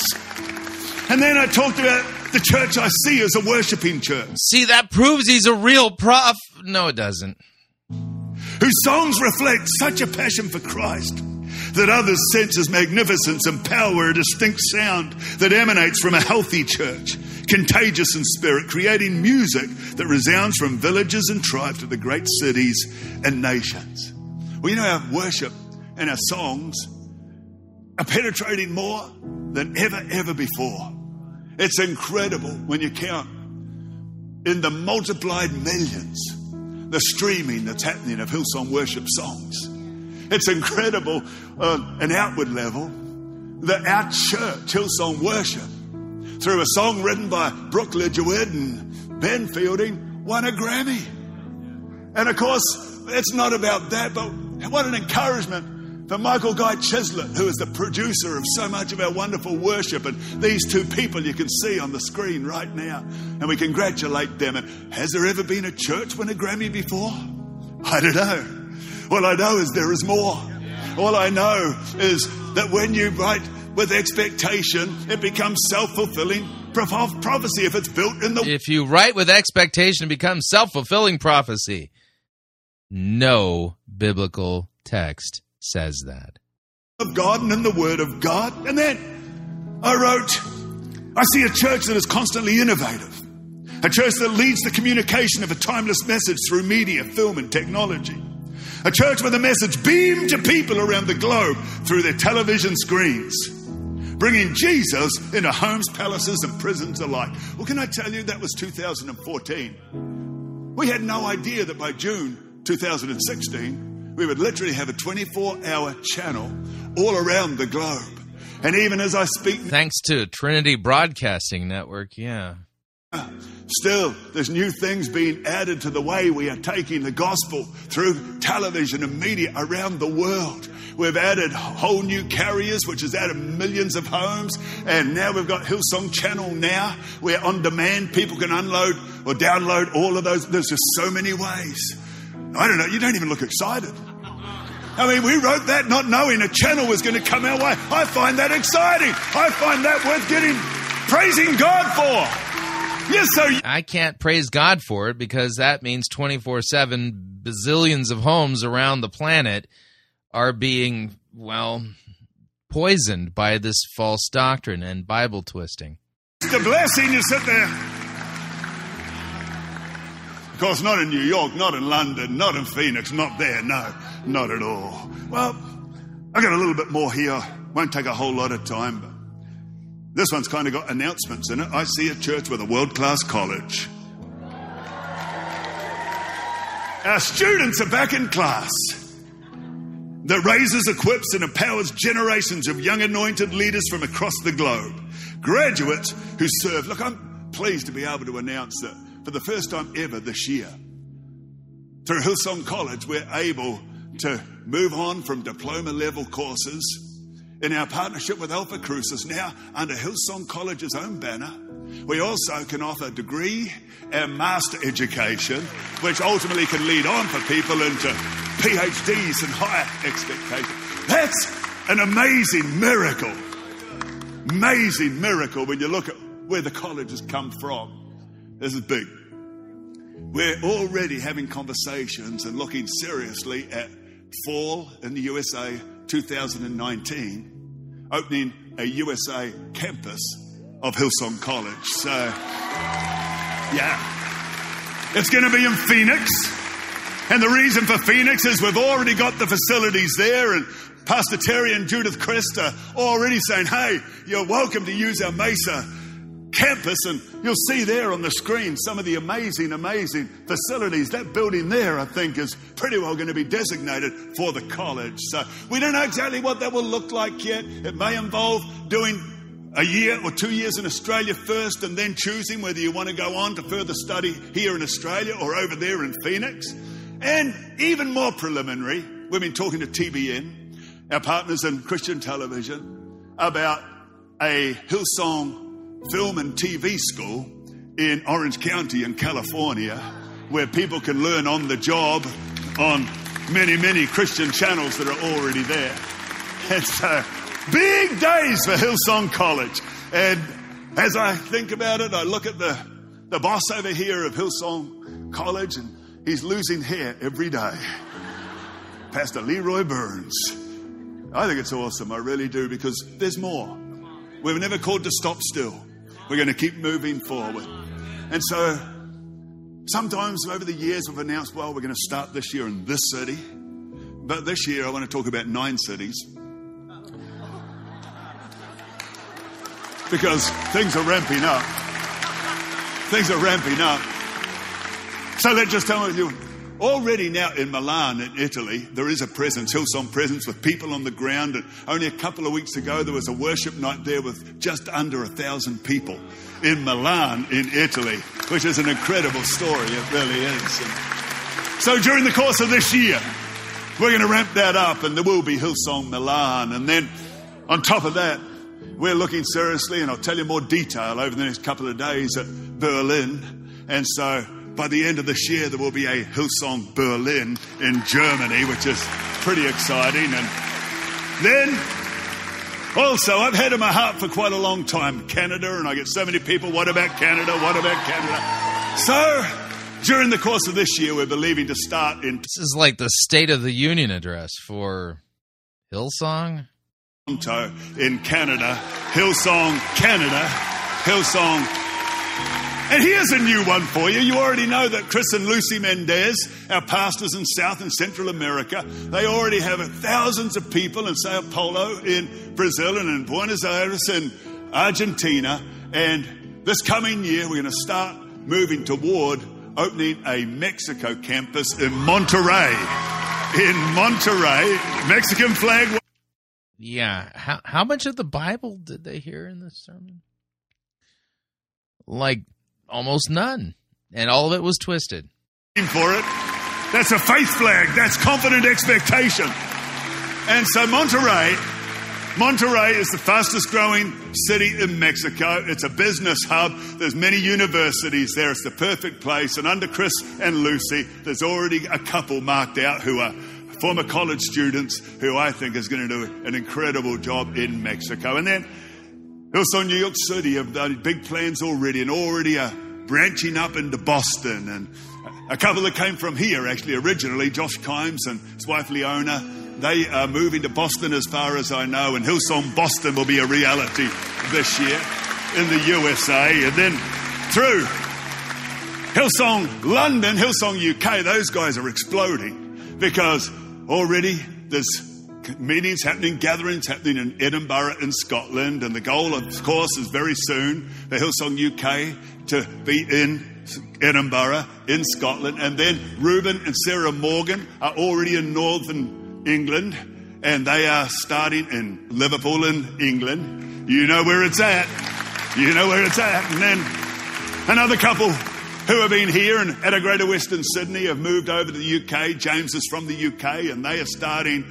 And then I talked about the church I see is a worshiping church. See, that proves he's a real prof. No, it doesn't. Whose songs reflect such a passion for Christ that others sense his magnificence and power, a distinct sound that emanates from a healthy church, contagious in spirit, creating music that resounds from villages and tribes to the great cities and nations. Well, you know, our worship and our songs are penetrating more than ever before. It's incredible when you count in the multiplied millions, the streaming that's happening of Hillsong worship songs. It's incredible on an outward level that our church, Hillsong Worship, through a song written by Brooke Ligertwood and Ben Fielding, won a Grammy. And of course, it's not about that, but what an encouragement for Michael Guy Chislett, who is the producer of so much of our wonderful worship. And these two people you can see on the screen right now. And we congratulate them. And has there ever been a church win a Grammy before? I don't know. All I know is there is more. All I know is that when you write with expectation, it becomes self-fulfilling prophecy if it's built in the... If you write with expectation, it becomes self-fulfilling prophecy. No biblical text says that. ...of God and in the Word of God. And then I wrote, I see a church that is constantly innovative. A church that leads the communication of a timeless message through media, film, and technology. A church with a message beamed to people around the globe through their television screens, bringing Jesus into homes, palaces, and prisons alike. Well, can I tell you, that was 2014. We had no idea that by June 2016, we would literally have a 24-hour channel all around the globe. And even as I speak... Thanks to Trinity Broadcasting Network, yeah. Still, there's new things being added to the way we are taking the gospel through television and media around the world. We've added whole new carriers, which has added millions of homes. And now we've got Hillsong Channel Now, where on demand people can unload or download all of those. There's just so many ways. I don't know. You don't even look excited. I mean, we wrote that not knowing a channel was going to come our way. I find that exciting. I find that worth praising God for. Yes, sir. I can't praise God for it because that means 24/7 bazillions of homes around the planet are being, well, poisoned by this false doctrine and Bible twisting. It's a blessing you sit there. Of course, not in New York, not in London, not in Phoenix, not there, no, not at all. Well, I got a little bit more here. Won't take a whole lot of time, but this one's kind of got announcements in it. I see a church with a world-class college. Our students are back in class. That raises, equips, and empowers generations of young anointed leaders from across the globe. Graduates who serve. Look, I'm pleased to be able to announce that for the first time ever this year, through Hillsong College, we're able to move on from diploma-level courses in our partnership with Alpha Crucis, now under Hillsong College's own banner. We also can offer degree and master education, which ultimately can lead on for people into PhDs and higher expectations. That's an amazing miracle. Amazing miracle when you look at where the college has come from. This is big. We're already having conversations and looking seriously at fall in the USA 2019, opening a USA campus of Hillsong College. So, yeah, it's going to be in Phoenix. And the reason for Phoenix is we've already got the facilities there. And Pastor Terry and Judith Crest are already saying, hey, you're welcome to use our Mesa campus. And you'll see there on the screen some of the amazing, amazing facilities. That building there, I think, is pretty well going to be designated for the college. So we don't know exactly what that will look like yet. It may involve doing a year or 2 years in Australia first and then choosing whether you want to go on to further study here in Australia or over there in Phoenix. And even more preliminary, we've been talking to TBN, our partners in Christian television, about a Hillsong Film and TV School in Orange County in California, where people can learn on the job on many, many Christian channels that are already there. And so, big days for Hillsong College. And as I think about it, I look at the boss over here of Hillsong College, and he's losing hair every day. Pastor Leroy Burns. I think it's awesome. I really do, because there's more. We're never called to stop still. We're going to keep moving forward. And so sometimes over the years we've announced, well, we're going to start this year in this city. But this year I want to talk about 9 cities. Because things are ramping up. Things are ramping up. So let's just tell you, Already now in Milan, in Italy, there is a presence, Hillsong presence, with people on the ground. And only a couple of weeks ago, there was a worship night there with just under 1,000 people in Milan, in Italy, which is an incredible story. It really is. And so during the course of this year, we're going to ramp that up, and there will be Hillsong Milan. And then on top of that, we're looking seriously, and I'll tell you more detail over the next couple of days, at Berlin. And so by the end of this year, there will be a Hillsong Berlin in Germany, which is pretty exciting. And then also, I've had in my heart for quite a long time Canada, and I get so many people, what about Canada? What about Canada? So during the course of this year, we're believing to start in... This is like the State of the Union address for Hillsong? ...in Canada, Hillsong Canada, Hillsong... And here's a new one for you. You already know that Chris and Lucy Mendez, our pastors in South and Central America, they already have thousands of people in Sao Paulo, in Brazil, and in Buenos Aires, in Argentina. And this coming year, we're going to start moving toward opening a Mexico campus in Monterrey. In Monterrey, Mexican flag. Yeah. How much of the Bible did they hear in this sermon? Like almost none. And all of it was twisted. For it. That's a faith flag. That's confident expectation. And so Monterrey is the fastest growing city in Mexico. It's a business hub. There's many universities there. It's the perfect place. And under Chris and Lucy, there's already a couple marked out who are former college students who I think is going to do an incredible job in Mexico. And then also New York City have done big plans already and already are branching up into Boston. And a couple that came from here actually originally, Josh Kimes and his wife Leona, they are moving to Boston as far as I know, and Hillsong Boston will be a reality this year in the USA. And then through Hillsong London, Hillsong UK, those guys are exploding because already there's meetings happening, gatherings happening in Edinburgh in Scotland. And the goal, of course, is very soon for Hillsong UK to be in Edinburgh in Scotland. And then Reuben and Sarah Morgan are already in Northern England, and they are starting in Liverpool in England. You know where it's at. You know where it's at. And then another couple who have been here and at a Greater Western Sydney have moved over to the UK. James is from the UK, and they are starting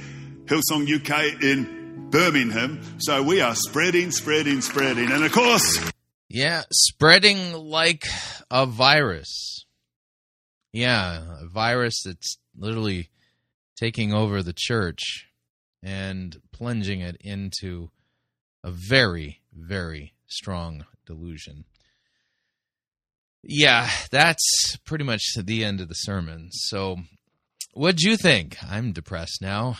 Hillsong UK in Birmingham. So we are spreading. And of course... Yeah, spreading like a virus. Yeah, a virus that's literally taking over the church and plunging it into a very, very strong delusion. Yeah, that's pretty much the end of the sermon. So what'd you think? I'm depressed now.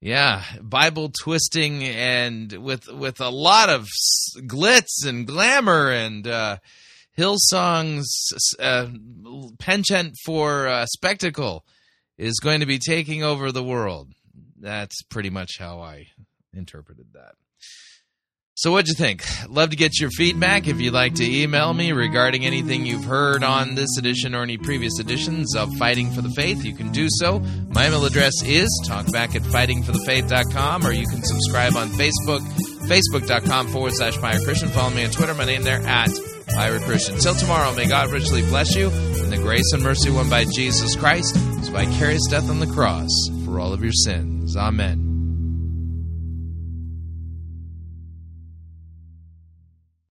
Yeah, Bible twisting and with a lot of glitz and glamour and... Hillsong's penchant for spectacle is going to be taking over the world. That's pretty much how I interpreted that. So what'd you think? Love to get your feedback. If you'd like to email me regarding anything you've heard on this edition or any previous editions of Fighting for the Faith, you can do so. My email address is talkback@fightingforthefaith.com, or you can subscribe on Facebook, facebook.com/FireChristian. Follow me on Twitter. My name there at FireChristian. Till tomorrow, may God richly bless you in the grace and mercy won by Jesus Christ, whose vicarious death on the cross for all of your sins. Amen.